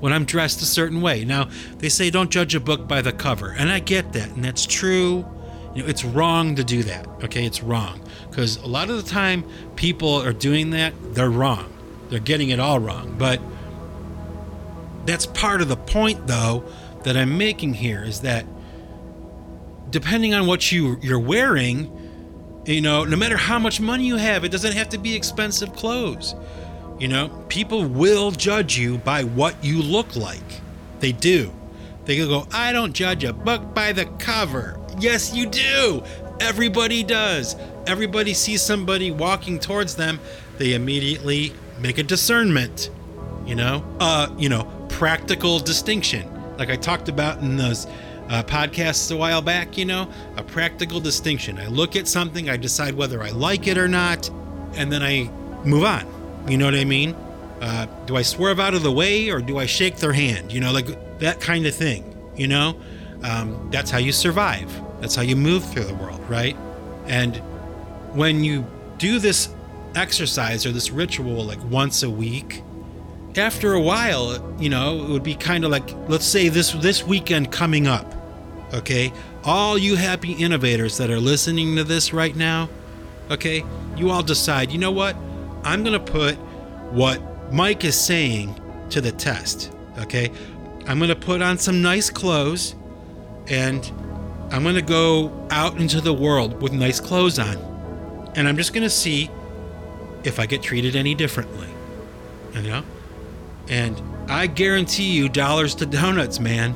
when I'm dressed a certain way. Now, they say don't judge a book by the cover, and I get that, and that's true. You know, it's wrong to do that, okay? It's wrong. Because a lot of the time people are doing that, they're wrong. They're getting it all wrong. But that's part of the point, though, that I'm making here is that depending on what you're wearing, you know, no matter how much money you have, it doesn't have to be expensive clothes. You know, people will judge you by what you look like. They do. They go, I don't judge a book by the cover. Yes, you do. Everybody does. Everybody sees somebody walking towards them. They immediately make a discernment, you know, practical distinction. Like I talked about in those podcasts a while back, you know, a practical distinction. I look at something, I decide whether I like it or not, and then I move on. You know what I mean? Do I swerve out of the way or do I shake their hand? You know, like that kind of thing, you know? That's how you survive. That's how you move through the world, right? And when you do this exercise or this ritual like once a week, after a while, you know, it would be kind of like, let's say this weekend coming up, okay? All you happy innovators that are listening to this right now, okay? You all decide, you know what? I'm going to put what Mike is saying to the test, okay? I'm going to put on some nice clothes, and I'm going to go out into the world with nice clothes on. And I'm just going to see if I get treated any differently, you know? And I guarantee you dollars to donuts, man.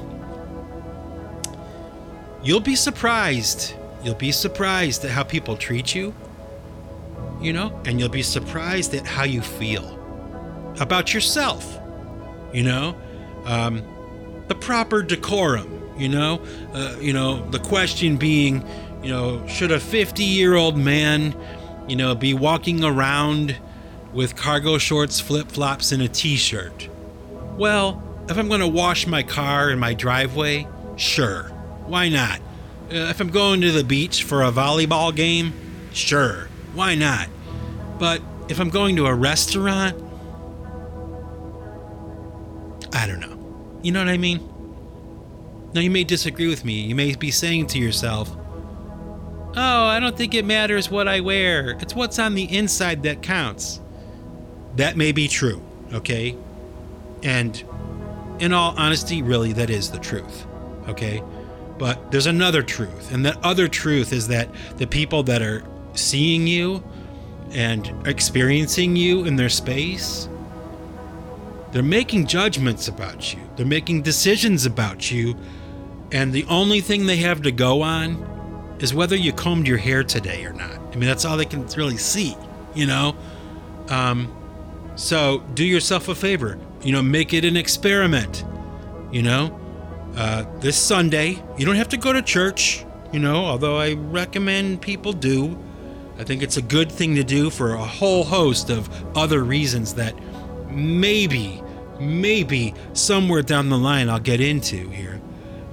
You'll be surprised. You'll be surprised at how people treat you, you know? And you'll be surprised at how you feel about yourself, you know? The proper decorum. You know, the question being, you know, should a 50-year-old man you know, be walking around with cargo shorts, flip-flops, and a t-shirt. Well, if I'm going to wash my car in my driveway, sure, why not? If I'm going to the beach for a volleyball game, sure, why not? But if I'm going to a restaurant, I don't know. You know what I mean? Now, you may disagree with me. You may be saying to yourself, oh, I don't think it matters what I wear. It's what's on the inside that counts. That may be true, okay? And in all honesty, really, that is the truth, okay? But there's another truth. And that other truth is that the people that are seeing you and experiencing you in their space, they're making judgments about you. They're making decisions about you. And the only thing they have to go on is whether you combed your hair today or not. I mean, that's all they can really see, you know? So do yourself a favor. You know, make it an experiment. You know, this Sunday, you don't have to go to church, you know, although I recommend people do. I think it's a good thing to do for a whole host of other reasons that maybe somewhere down the line I'll get into here.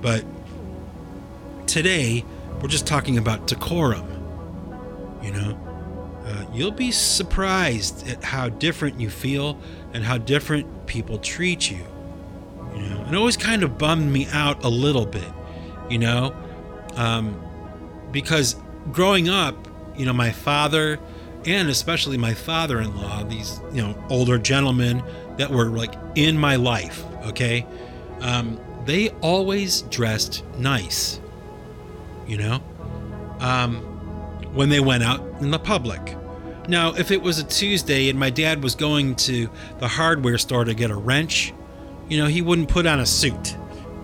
But today, we're just talking about decorum. You know, you'll be surprised at how different you feel and how different people treat you. You know, it always kind of bummed me out a little bit, you know, because growing up, you know, my father and especially my father-in-law, these, you know, older gentlemen that were like in my life, okay, they always dressed nice, you know, when they went out in the public. Now, if it was a Tuesday and my dad was going to the hardware store to get a wrench, you know, he wouldn't put on a suit.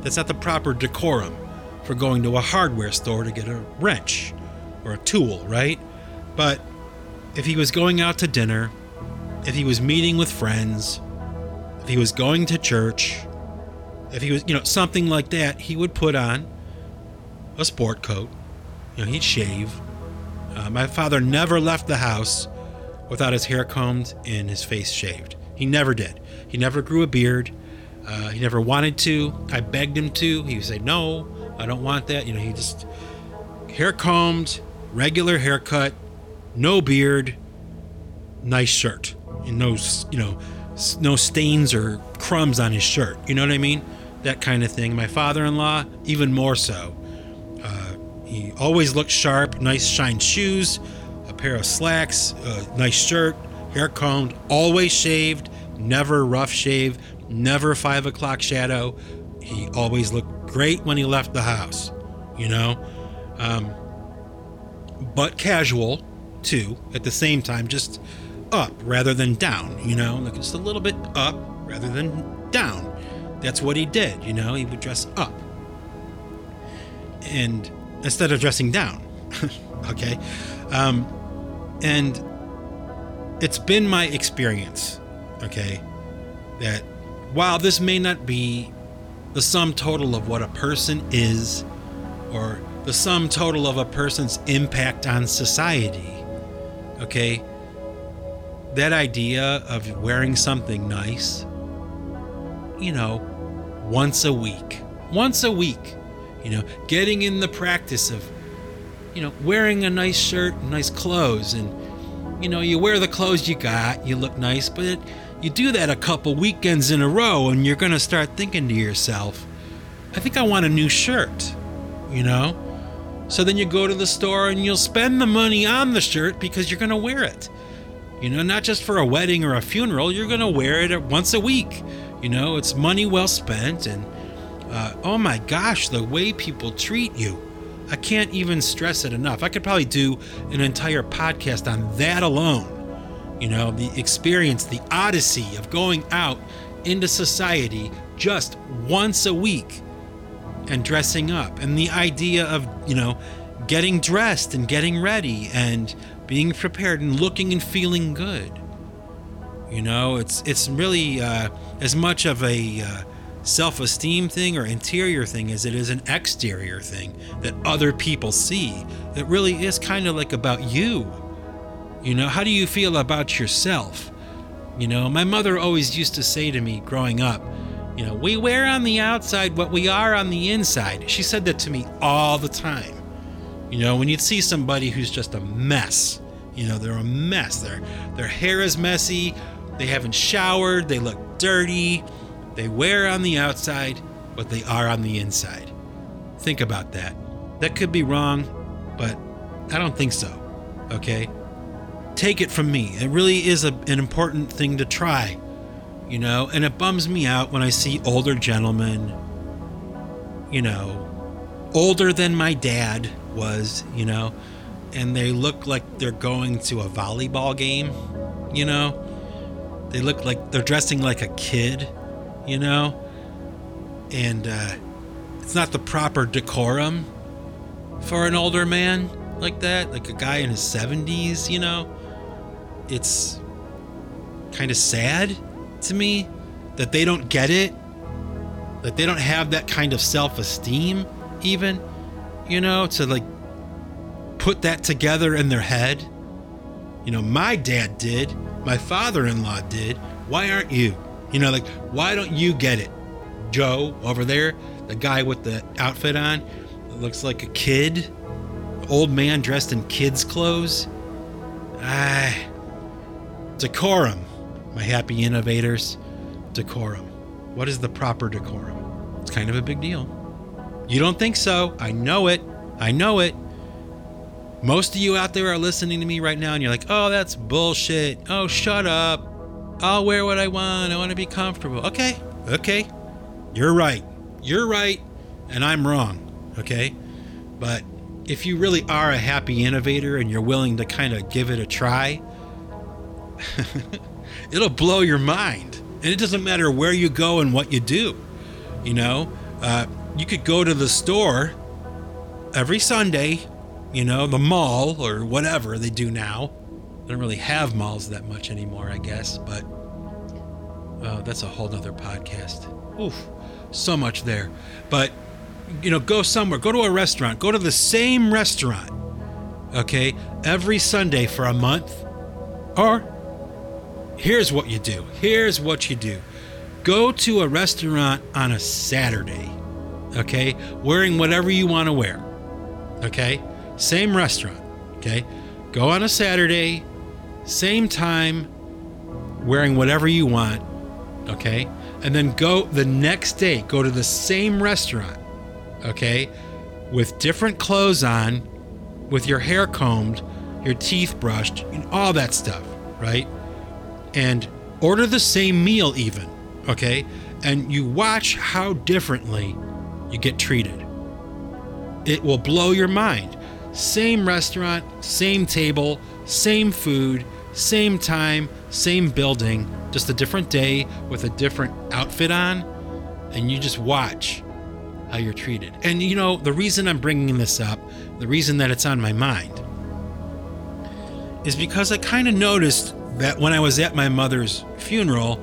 That's not the proper decorum for going to a hardware store to get a wrench or a tool, right? But if he was going out to dinner, if he was meeting with friends, if he was going to church, if he was, you know, something like that, he would put on a sport coat. You know, he'd shave. My father never left the house without his hair combed and his face shaved. He never did. He never grew a beard. He never wanted to. I begged him to. He would say, no, I don't want that. You know, he just hair combed, regular haircut. No beard, nice shirt, and no, you know, no stains or crumbs on his shirt. You know what I mean? That kind of thing. My father-in-law, even more so. He always looked sharp, nice shined shoes, a pair of slacks, a nice shirt, hair combed, always shaved, never rough shave, never 5 o'clock shadow. He always looked great when he left the house, you know? But casual too, at the same time, just up rather than down, you know, like just a little bit up rather than down. That's what he did, you know, he would dress up and instead of dressing down. Okay. And it's been my experience, okay, that while this may not be the sum total of what a person is or the sum total of a person's impact on society, okay, that idea of wearing something nice, you know, once a week, you know, getting in the practice of, you know, wearing a nice shirt and nice clothes, and, you know, you wear the clothes you got, you look nice, but you do that a couple weekends in a row and you're going to start thinking to yourself, I think I want a new shirt, you know? So then you go to the store and you'll spend the money on the shirt because you're going to wear it, you know, not just for a wedding or a funeral. You're going to wear it once a week. You know, it's money well spent. And oh my gosh, the way people treat you, I can't even stress it enough. I could probably do an entire podcast on that alone. You know, the experience, the odyssey of going out into society just once a week and dressing up, and the idea of, you know, getting dressed and getting ready and being prepared and looking and feeling good. You know, it's really as much of a self-esteem thing or interior thing as it is an exterior thing that other people see. It really is kind of like about you, You know, how do you feel about yourself? You know, my mother always used to say to me growing up, you know, we wear on the outside what we are on the inside. She said that to me all the time. You know, when you'd see somebody who's just a mess, you know, they're a mess. Their hair is messy. They haven't showered. They look dirty. They wear on the outside what they are on the inside. Think about that. That could be wrong, but I don't think so. Okay? Take it from me. It really is an important thing to try, you know, and it bums me out when I see older gentlemen, you know, older than my dad was, you know, and they look like they're going to a volleyball game, you know. They look like they're dressing like a kid, you know, and it's not the proper decorum for an older man like that, like a guy in his 70s, you know. It's kind of sad to me that they don't get it, that they don't have that kind of self-esteem even, you know, to like put that together in their head. You know, my dad did, my father-in-law did, why aren't you? You know, like, why don't you get it? Joe over there, the guy with the outfit on, looks like a kid, old man dressed in kids' clothes. Decorum, my happy innovators. Decorum. What is the proper decorum? It's kind of a big deal. You don't think so? I know it. Most of you out there are listening to me right now and you're like, oh, that's bullshit. Oh, shut up. I'll wear what I want. I want to be comfortable. Okay. You're right. And I'm wrong. Okay. But if you really are a happy innovator and you're willing to kind of give it a try, it'll blow your mind. And it doesn't matter where you go and what you do. You know, you could go to the store every Sunday, you know, the mall or whatever they do now. They don't really have malls that much anymore, I guess, but that's a whole nother podcast. Oof, so much there. But, you know, go somewhere, go to a restaurant, go to the same restaurant, okay, every Sunday for a month. Or here's what you do. Go to a restaurant on a Saturday, okay, wearing whatever you want to wear, okay, same restaurant, okay, go on a Saturday, same time, wearing whatever you want, okay, and then go the next day, go to the same restaurant, okay, with different clothes on, with your hair combed, your teeth brushed, and all that stuff, right? And order the same meal even, okay? And you watch how differently you get treated. It will blow your mind. Same restaurant, same table, same food, same time, same building, just a different day with a different outfit on, and you just watch how you're treated. And you know, the reason I'm bringing this up, the reason that it's on my mind, is because I kind of noticed that when I was at my mother's funeral,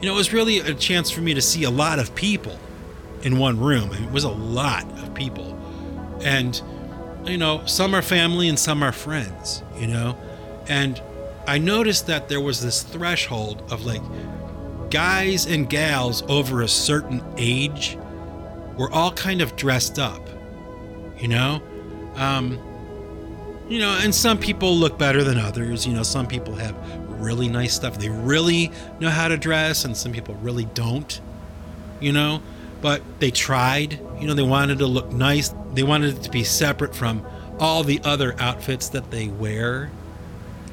you know, it was really a chance for me to see a lot of people in one room. It was a lot of people. And, you know, some are family and some are friends, you know. And I noticed that there was this threshold of like guys and gals over a certain age were all kind of dressed up, you know. You know, and some people look better than others. You know, some people have really nice stuff. They really know how to dress, and some people really don't, you know. But they tried. You know, they wanted to look nice. They wanted it to be separate from all the other outfits that they wear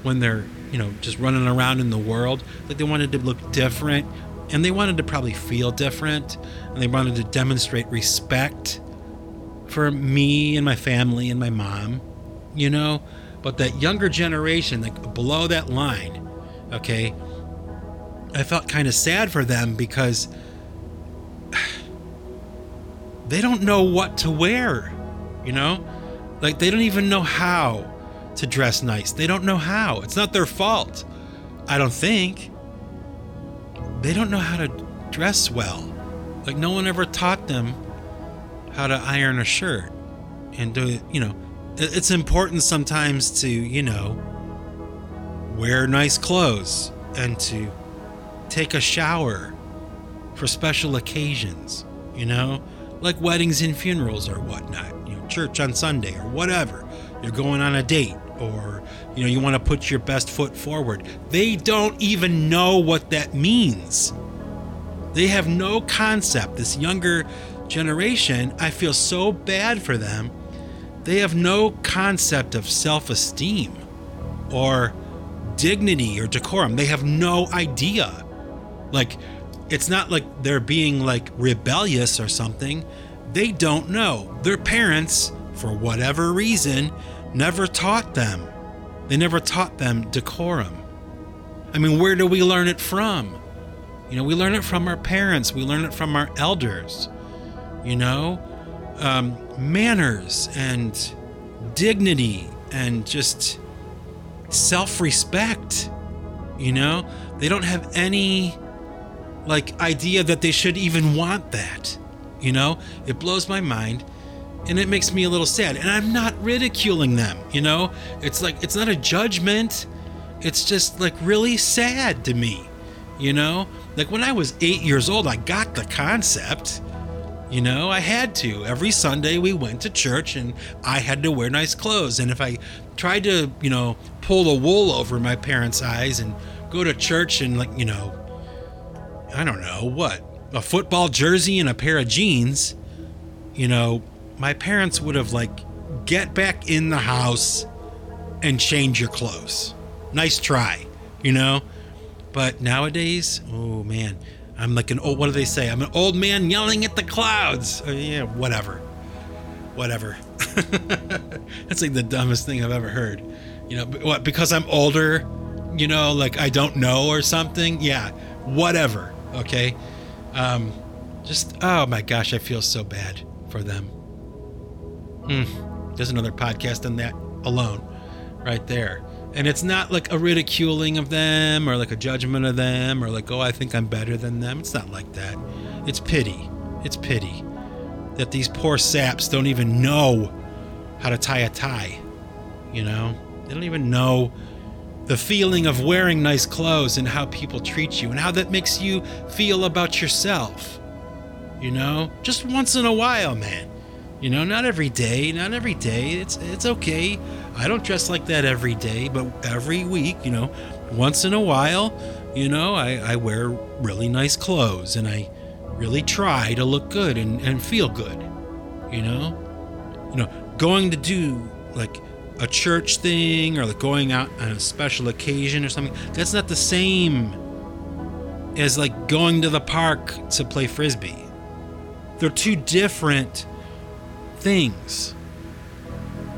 when they're, you know, just running around in the world. Like, they wanted to look different, and they wanted to probably feel different, and they wanted to demonstrate respect for me and my family and my mom. You know, but that younger generation, like below that line, okay, I felt kind of sad for them because they don't know what to wear, you know, like they don't even know how to dress nice. They don't know how. It's not their fault. I don't think. They don't know how to dress well. Like, no one ever taught them how to iron a shirt and do it, you know. It's important sometimes to, you know, wear nice clothes and to take a shower for special occasions, you know, like weddings and funerals or whatnot, you know, church on Sunday or whatever. You're going on a date or, you know, you want to put your best foot forward. They don't even know what that means. They have no concept. This younger generation, I feel so bad for them. They have no concept of self-esteem or dignity or decorum. They have no idea. Like, it's not like they're being like rebellious or something. They don't know. Their parents, for whatever reason, never taught them. They never taught them decorum. I mean, where do we learn it from? You know, we learn it from our parents. We learn it from our elders. You know, manners and dignity and just self-respect. You know, they don't have any like idea that they should even want that. You know, it blows my mind and it makes me a little sad. And I'm not ridiculing them. You know, it's like, it's not a judgment. It's just like really sad to me. You know, like when I was 8 years old, I got the concept. You know, I had to. Every Sunday we went to church and I had to wear nice clothes. And if I tried to, you know, pull the wool over my parents' eyes and go to church and like, you know, I don't know what, a football jersey and a pair of jeans, you know, my parents would have like, get back in the house and change your clothes. Nice try, you know? But nowadays, oh man. I'm like an old, what do they say? I'm an old man yelling at the clouds. Yeah, whatever. That's like the dumbest thing I've ever heard. You know, what, because I'm older, you know, like I don't know or something. Yeah, whatever. Okay. Just, oh my gosh, I feel so bad for them. There's another podcast on that alone right there. And it's not like a ridiculing of them or like a judgment of them or like, oh, I think I'm better than them. It's not like that. It's pity. It's pity that these poor saps don't even know how to tie a tie. You know, they don't even know the feeling of wearing nice clothes and how people treat you and how that makes you feel about yourself. You know, just once in a while, man. You know, not every day. It's okay. I don't dress like that every day, but every week, you know, once in a while, you know, I wear really nice clothes and I really try to look good and feel good, you know? You know, going to do like a church thing or like going out on a special occasion or something, that's not the same as like going to the park to play Frisbee. They're two different things.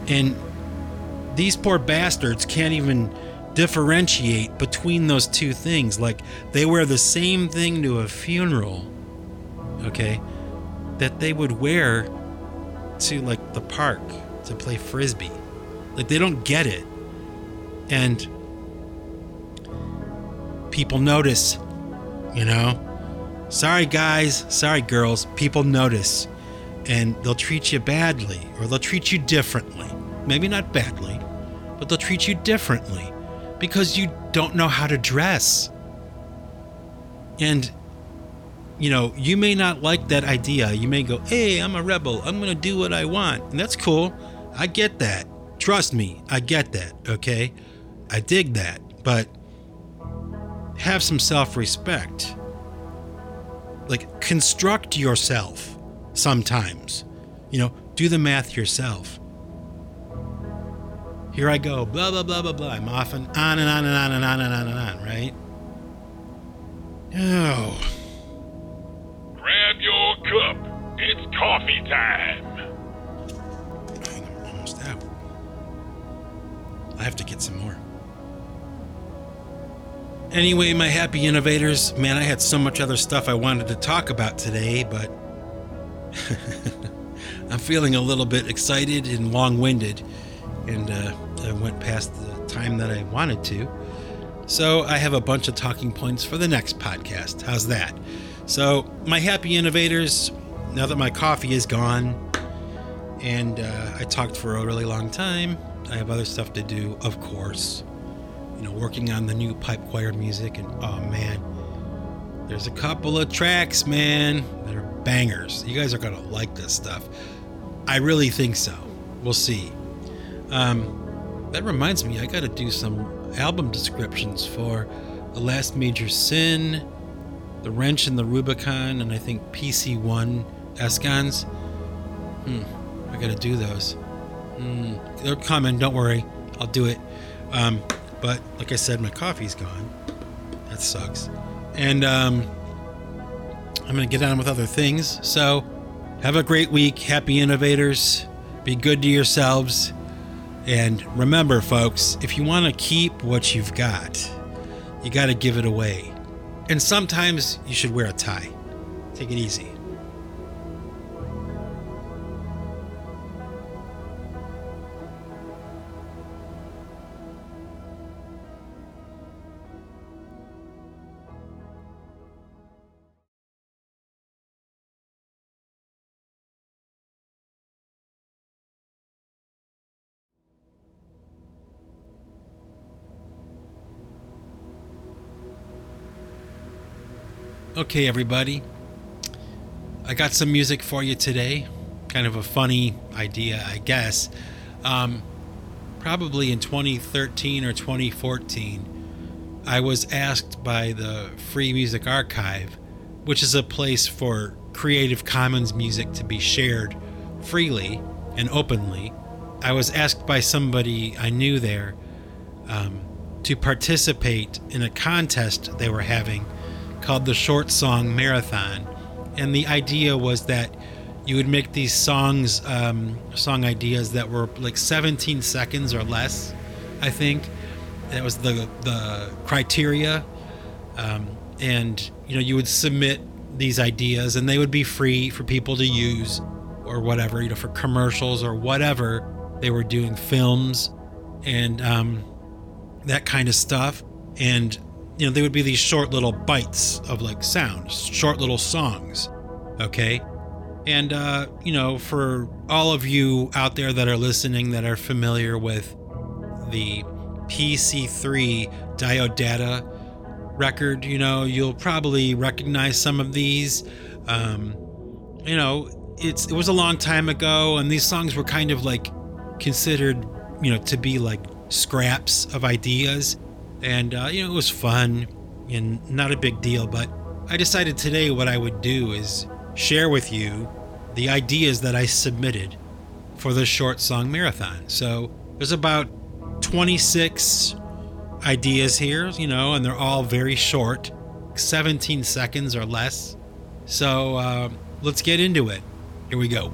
And these poor bastards can't even differentiate between those two things. Like, they wear the same thing to a funeral, okay, that they would wear to, like, the park to play Frisbee. Like, they don't get it. And people notice, you know? Sorry, guys. Sorry, girls. People notice. And they'll treat you badly, or they'll treat you differently. Maybe not badly, but they'll treat you differently because you don't know how to dress. And, you know, you may not like that idea. You may go, hey, I'm a rebel. I'm going to do what I want. And that's cool. I get that. Trust me. I get that. Okay. I dig that. But have some self-respect. Like, construct yourself sometimes. You know, do the math yourself. Here I go, blah, blah, blah, blah, blah. I'm off and on and on and on and on and on and on, right? Oh. Grab your cup. It's coffee time. Dang, I'm almost out. I have to get some more. Anyway, my happy innovators, man, I had so much other stuff I wanted to talk about today, but I'm feeling a little bit excited and long-winded. And I went past the time that I wanted to. So I have a bunch of talking points for the next podcast. How's that? So my happy innovators, now that my coffee is gone and I talked for a really long time, I have other stuff to do, of course. you know, working on the new pipe choir music, and oh man, there's a couple of tracks, man, that are bangers. You guys are gonna like this stuff. I really think so. We'll see. That reminds me, I gotta do some album descriptions for The Last Major Sin, The Wrench and the Rubicon, and I think PC1 Escons. I gotta do those. They're coming, don't worry. I'll do it. But like I said, my coffee's gone. That sucks. And I'm gonna get on with other things. So have a great week, happy innovators. Be good to yourselves. And remember, folks, if you want to keep what you've got, you got to give it away. And sometimes you should wear a tie. Take it easy. Okay, everybody, I got some music for you today. Kind of a funny idea, I guess. Probably in 2013 or 2014, I was asked by the Free Music Archive, which is a place for Creative Commons music to be shared freely and openly. I was asked by somebody I knew there to participate in a contest they were having called the Short Song Marathon, and the idea was that you would make these songs, song ideas that were like 17 seconds or less, I think. That was the criteria, and you know, you would submit these ideas, and they would be free for people to use, or whatever, you know, for commercials or whatever they were doing, films, and that kind of stuff, and. You know, they would be these short little bites of like sounds, short little songs, okay? And, you know, for all of you out there that are listening that are familiar with the PC3 Diodata record, you know, you'll probably recognize some of these. You know, it was a long time ago, and these songs were kind of like considered, you know, to be like scraps of ideas. And, you know, it was fun and not a big deal, but I decided today what I would do is share with you the ideas that I submitted for the Short Song Marathon. So there's about 26 ideas here, you know, and they're all very short, 17 seconds or less. So let's get into it. Here we go.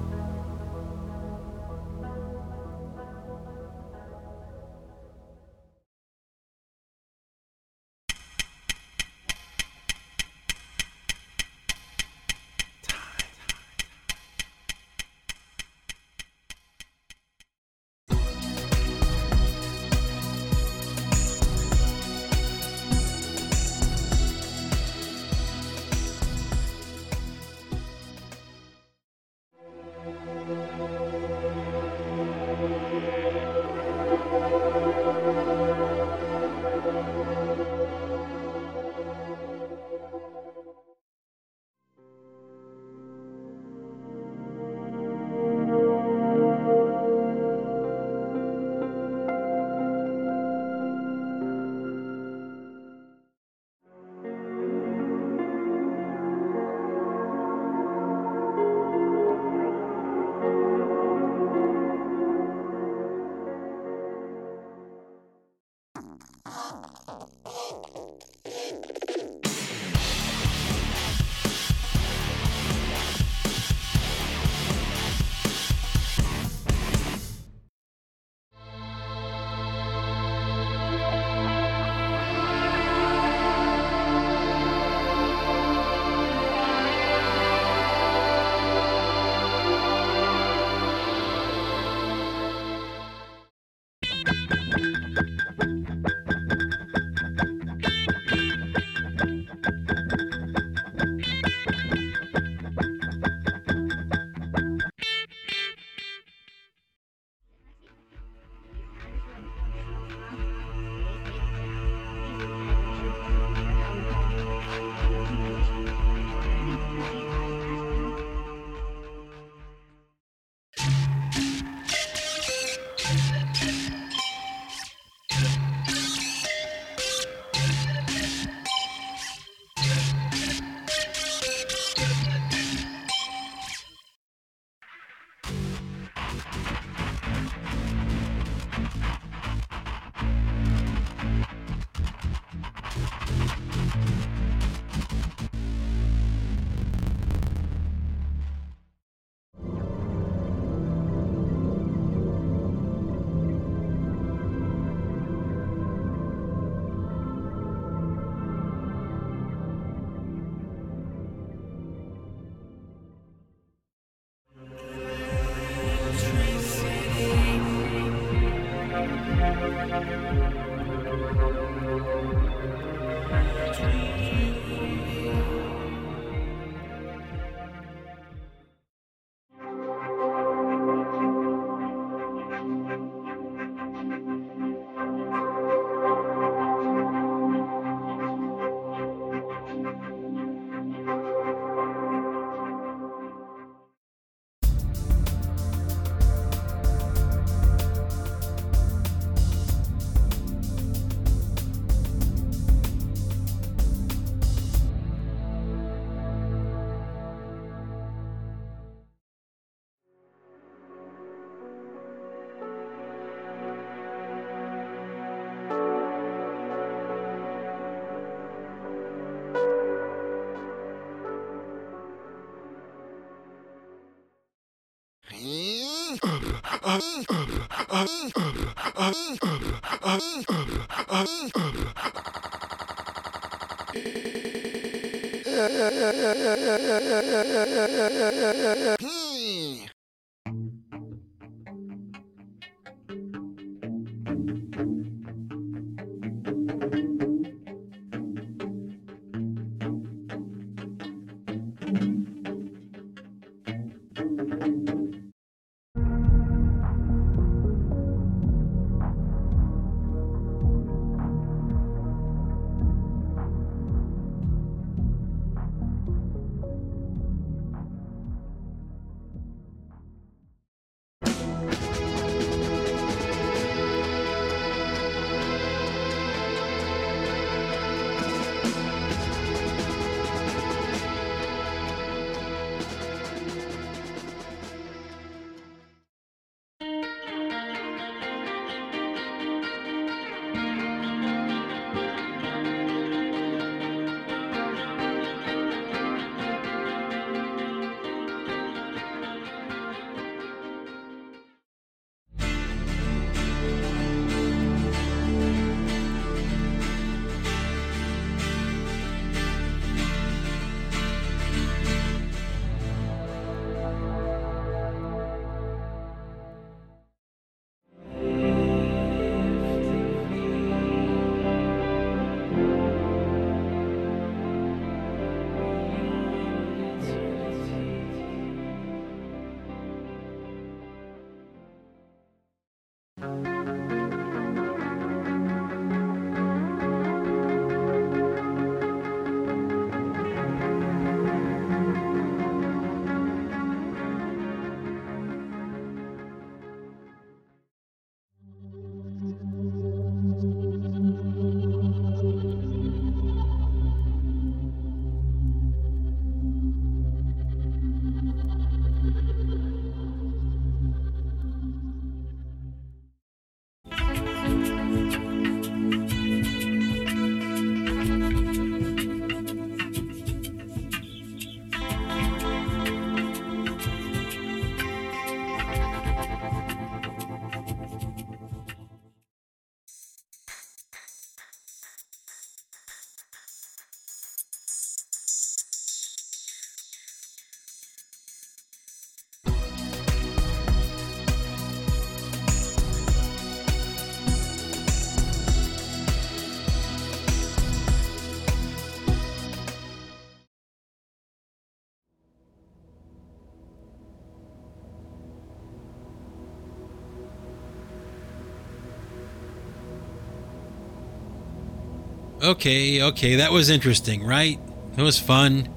Okay, that was interesting, right? It was fun.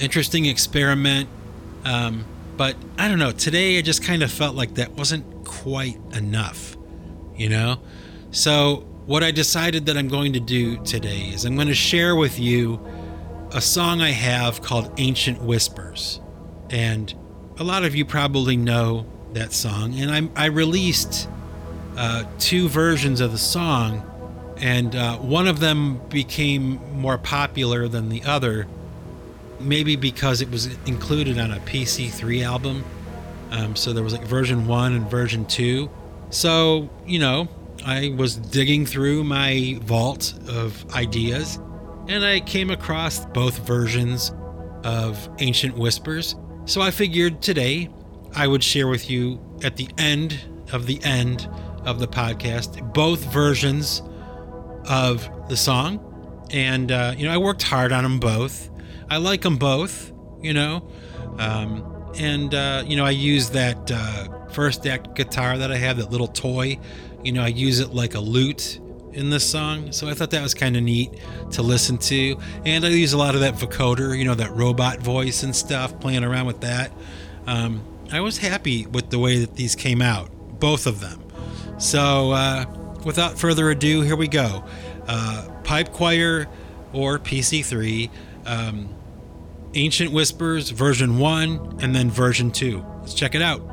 Interesting experiment. But I don't know, today I just kind of felt like that wasn't quite enough, you know? So what I decided that I'm going to do today is I'm going to share with you a song I have called Ancient Whispers. And a lot of you probably know that song. And I released two versions of the song. And one of them became more popular than the other, maybe because it was included on a PC3 album. So there was like version 1 and version 2. So, you know, I was digging through my vault of ideas and I came across both versions of Ancient Whispers. So I figured today I would share with you at the end of the podcast, both versions of the song. And you know, I worked hard on them both. I like them both, you know. You know, I use that first act guitar that I have, that little toy, you know, I use it like a lute in this song. So I thought that was kind of neat to listen to. And I use a lot of that vocoder, you know, that robot voice and stuff, playing around with that. I was happy with the way that these came out, both of them. So without further ado, here we go. Pipe Choir or PC3, Ancient Whispers, version 1, and then version 2. Let's check it out.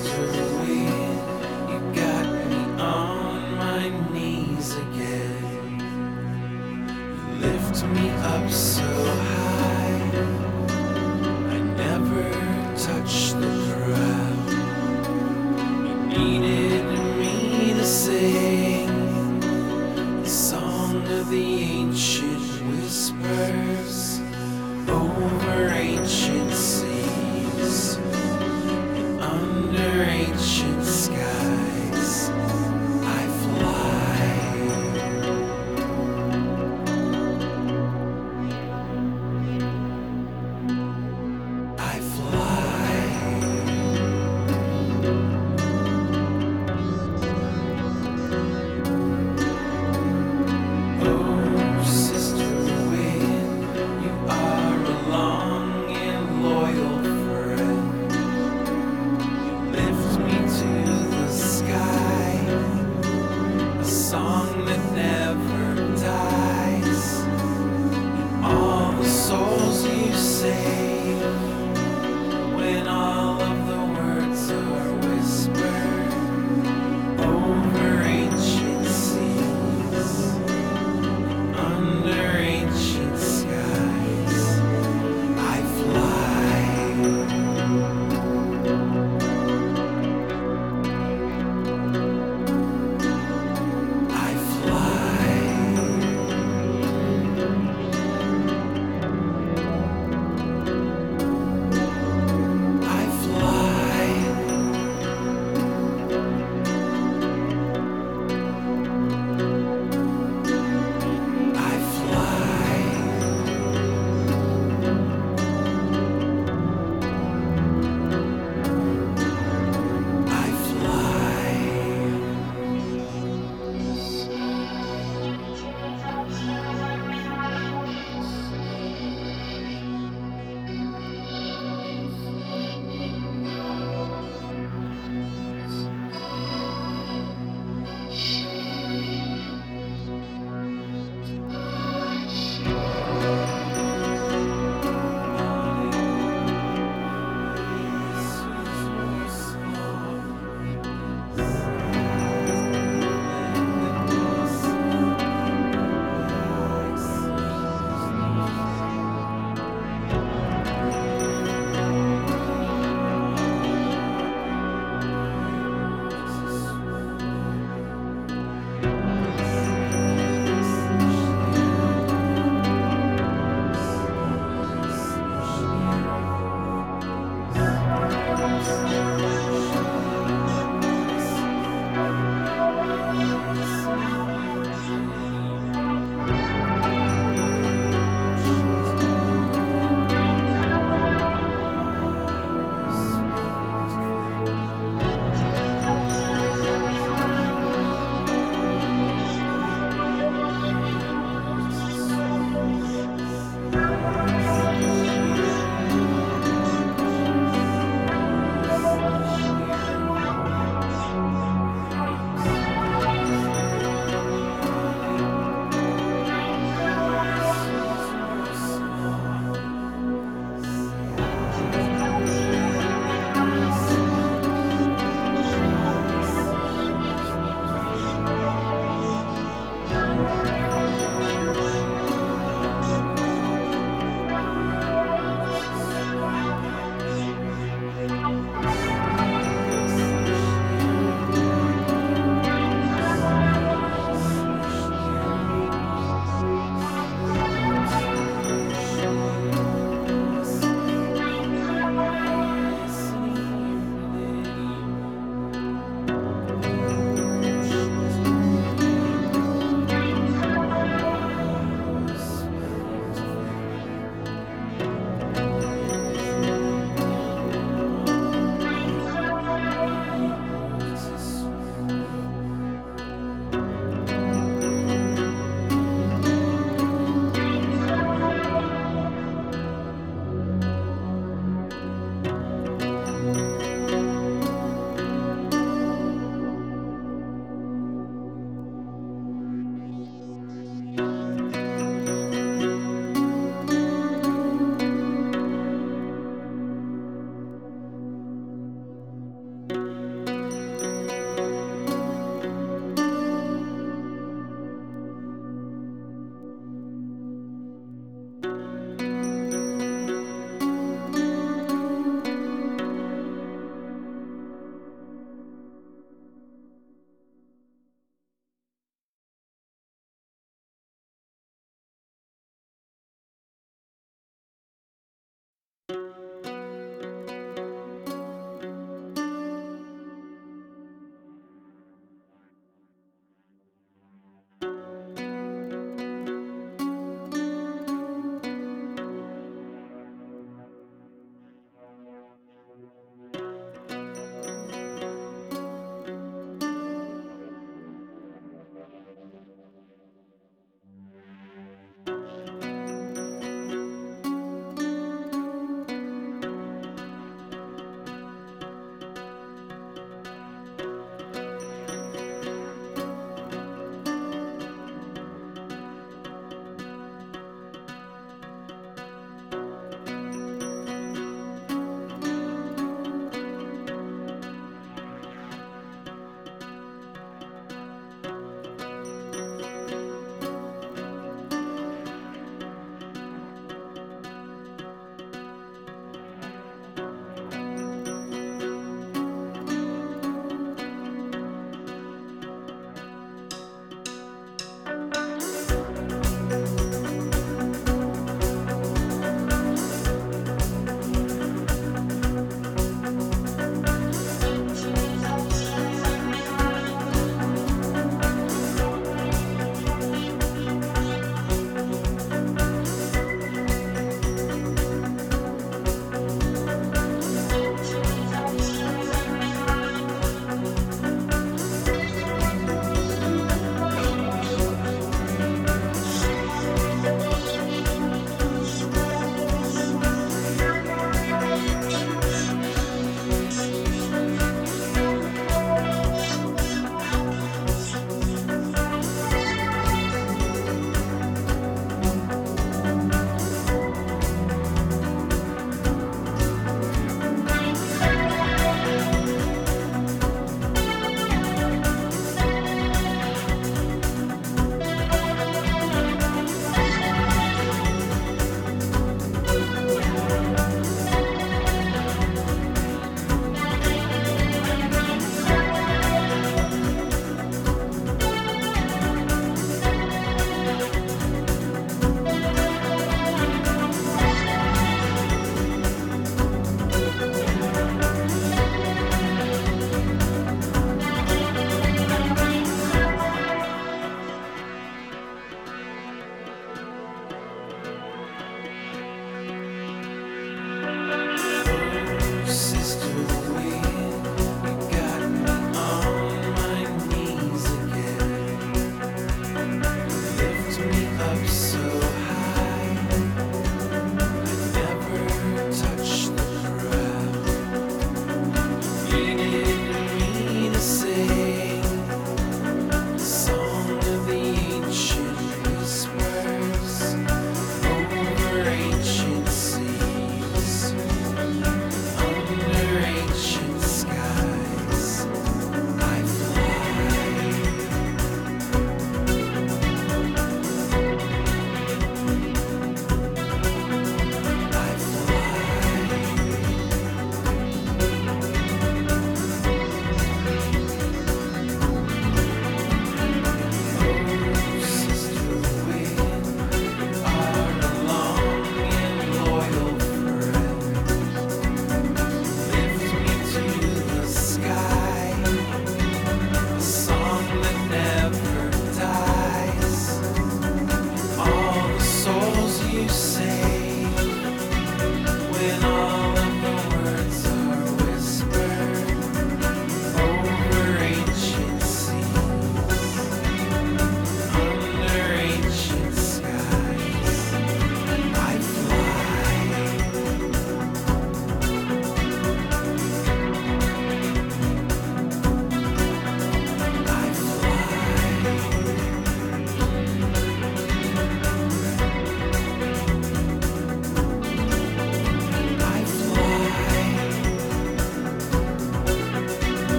mystery. You got me on my knees again. You lift me up so high. I never touched the ground. You needed me to sing the song of the ancient whispers over ancient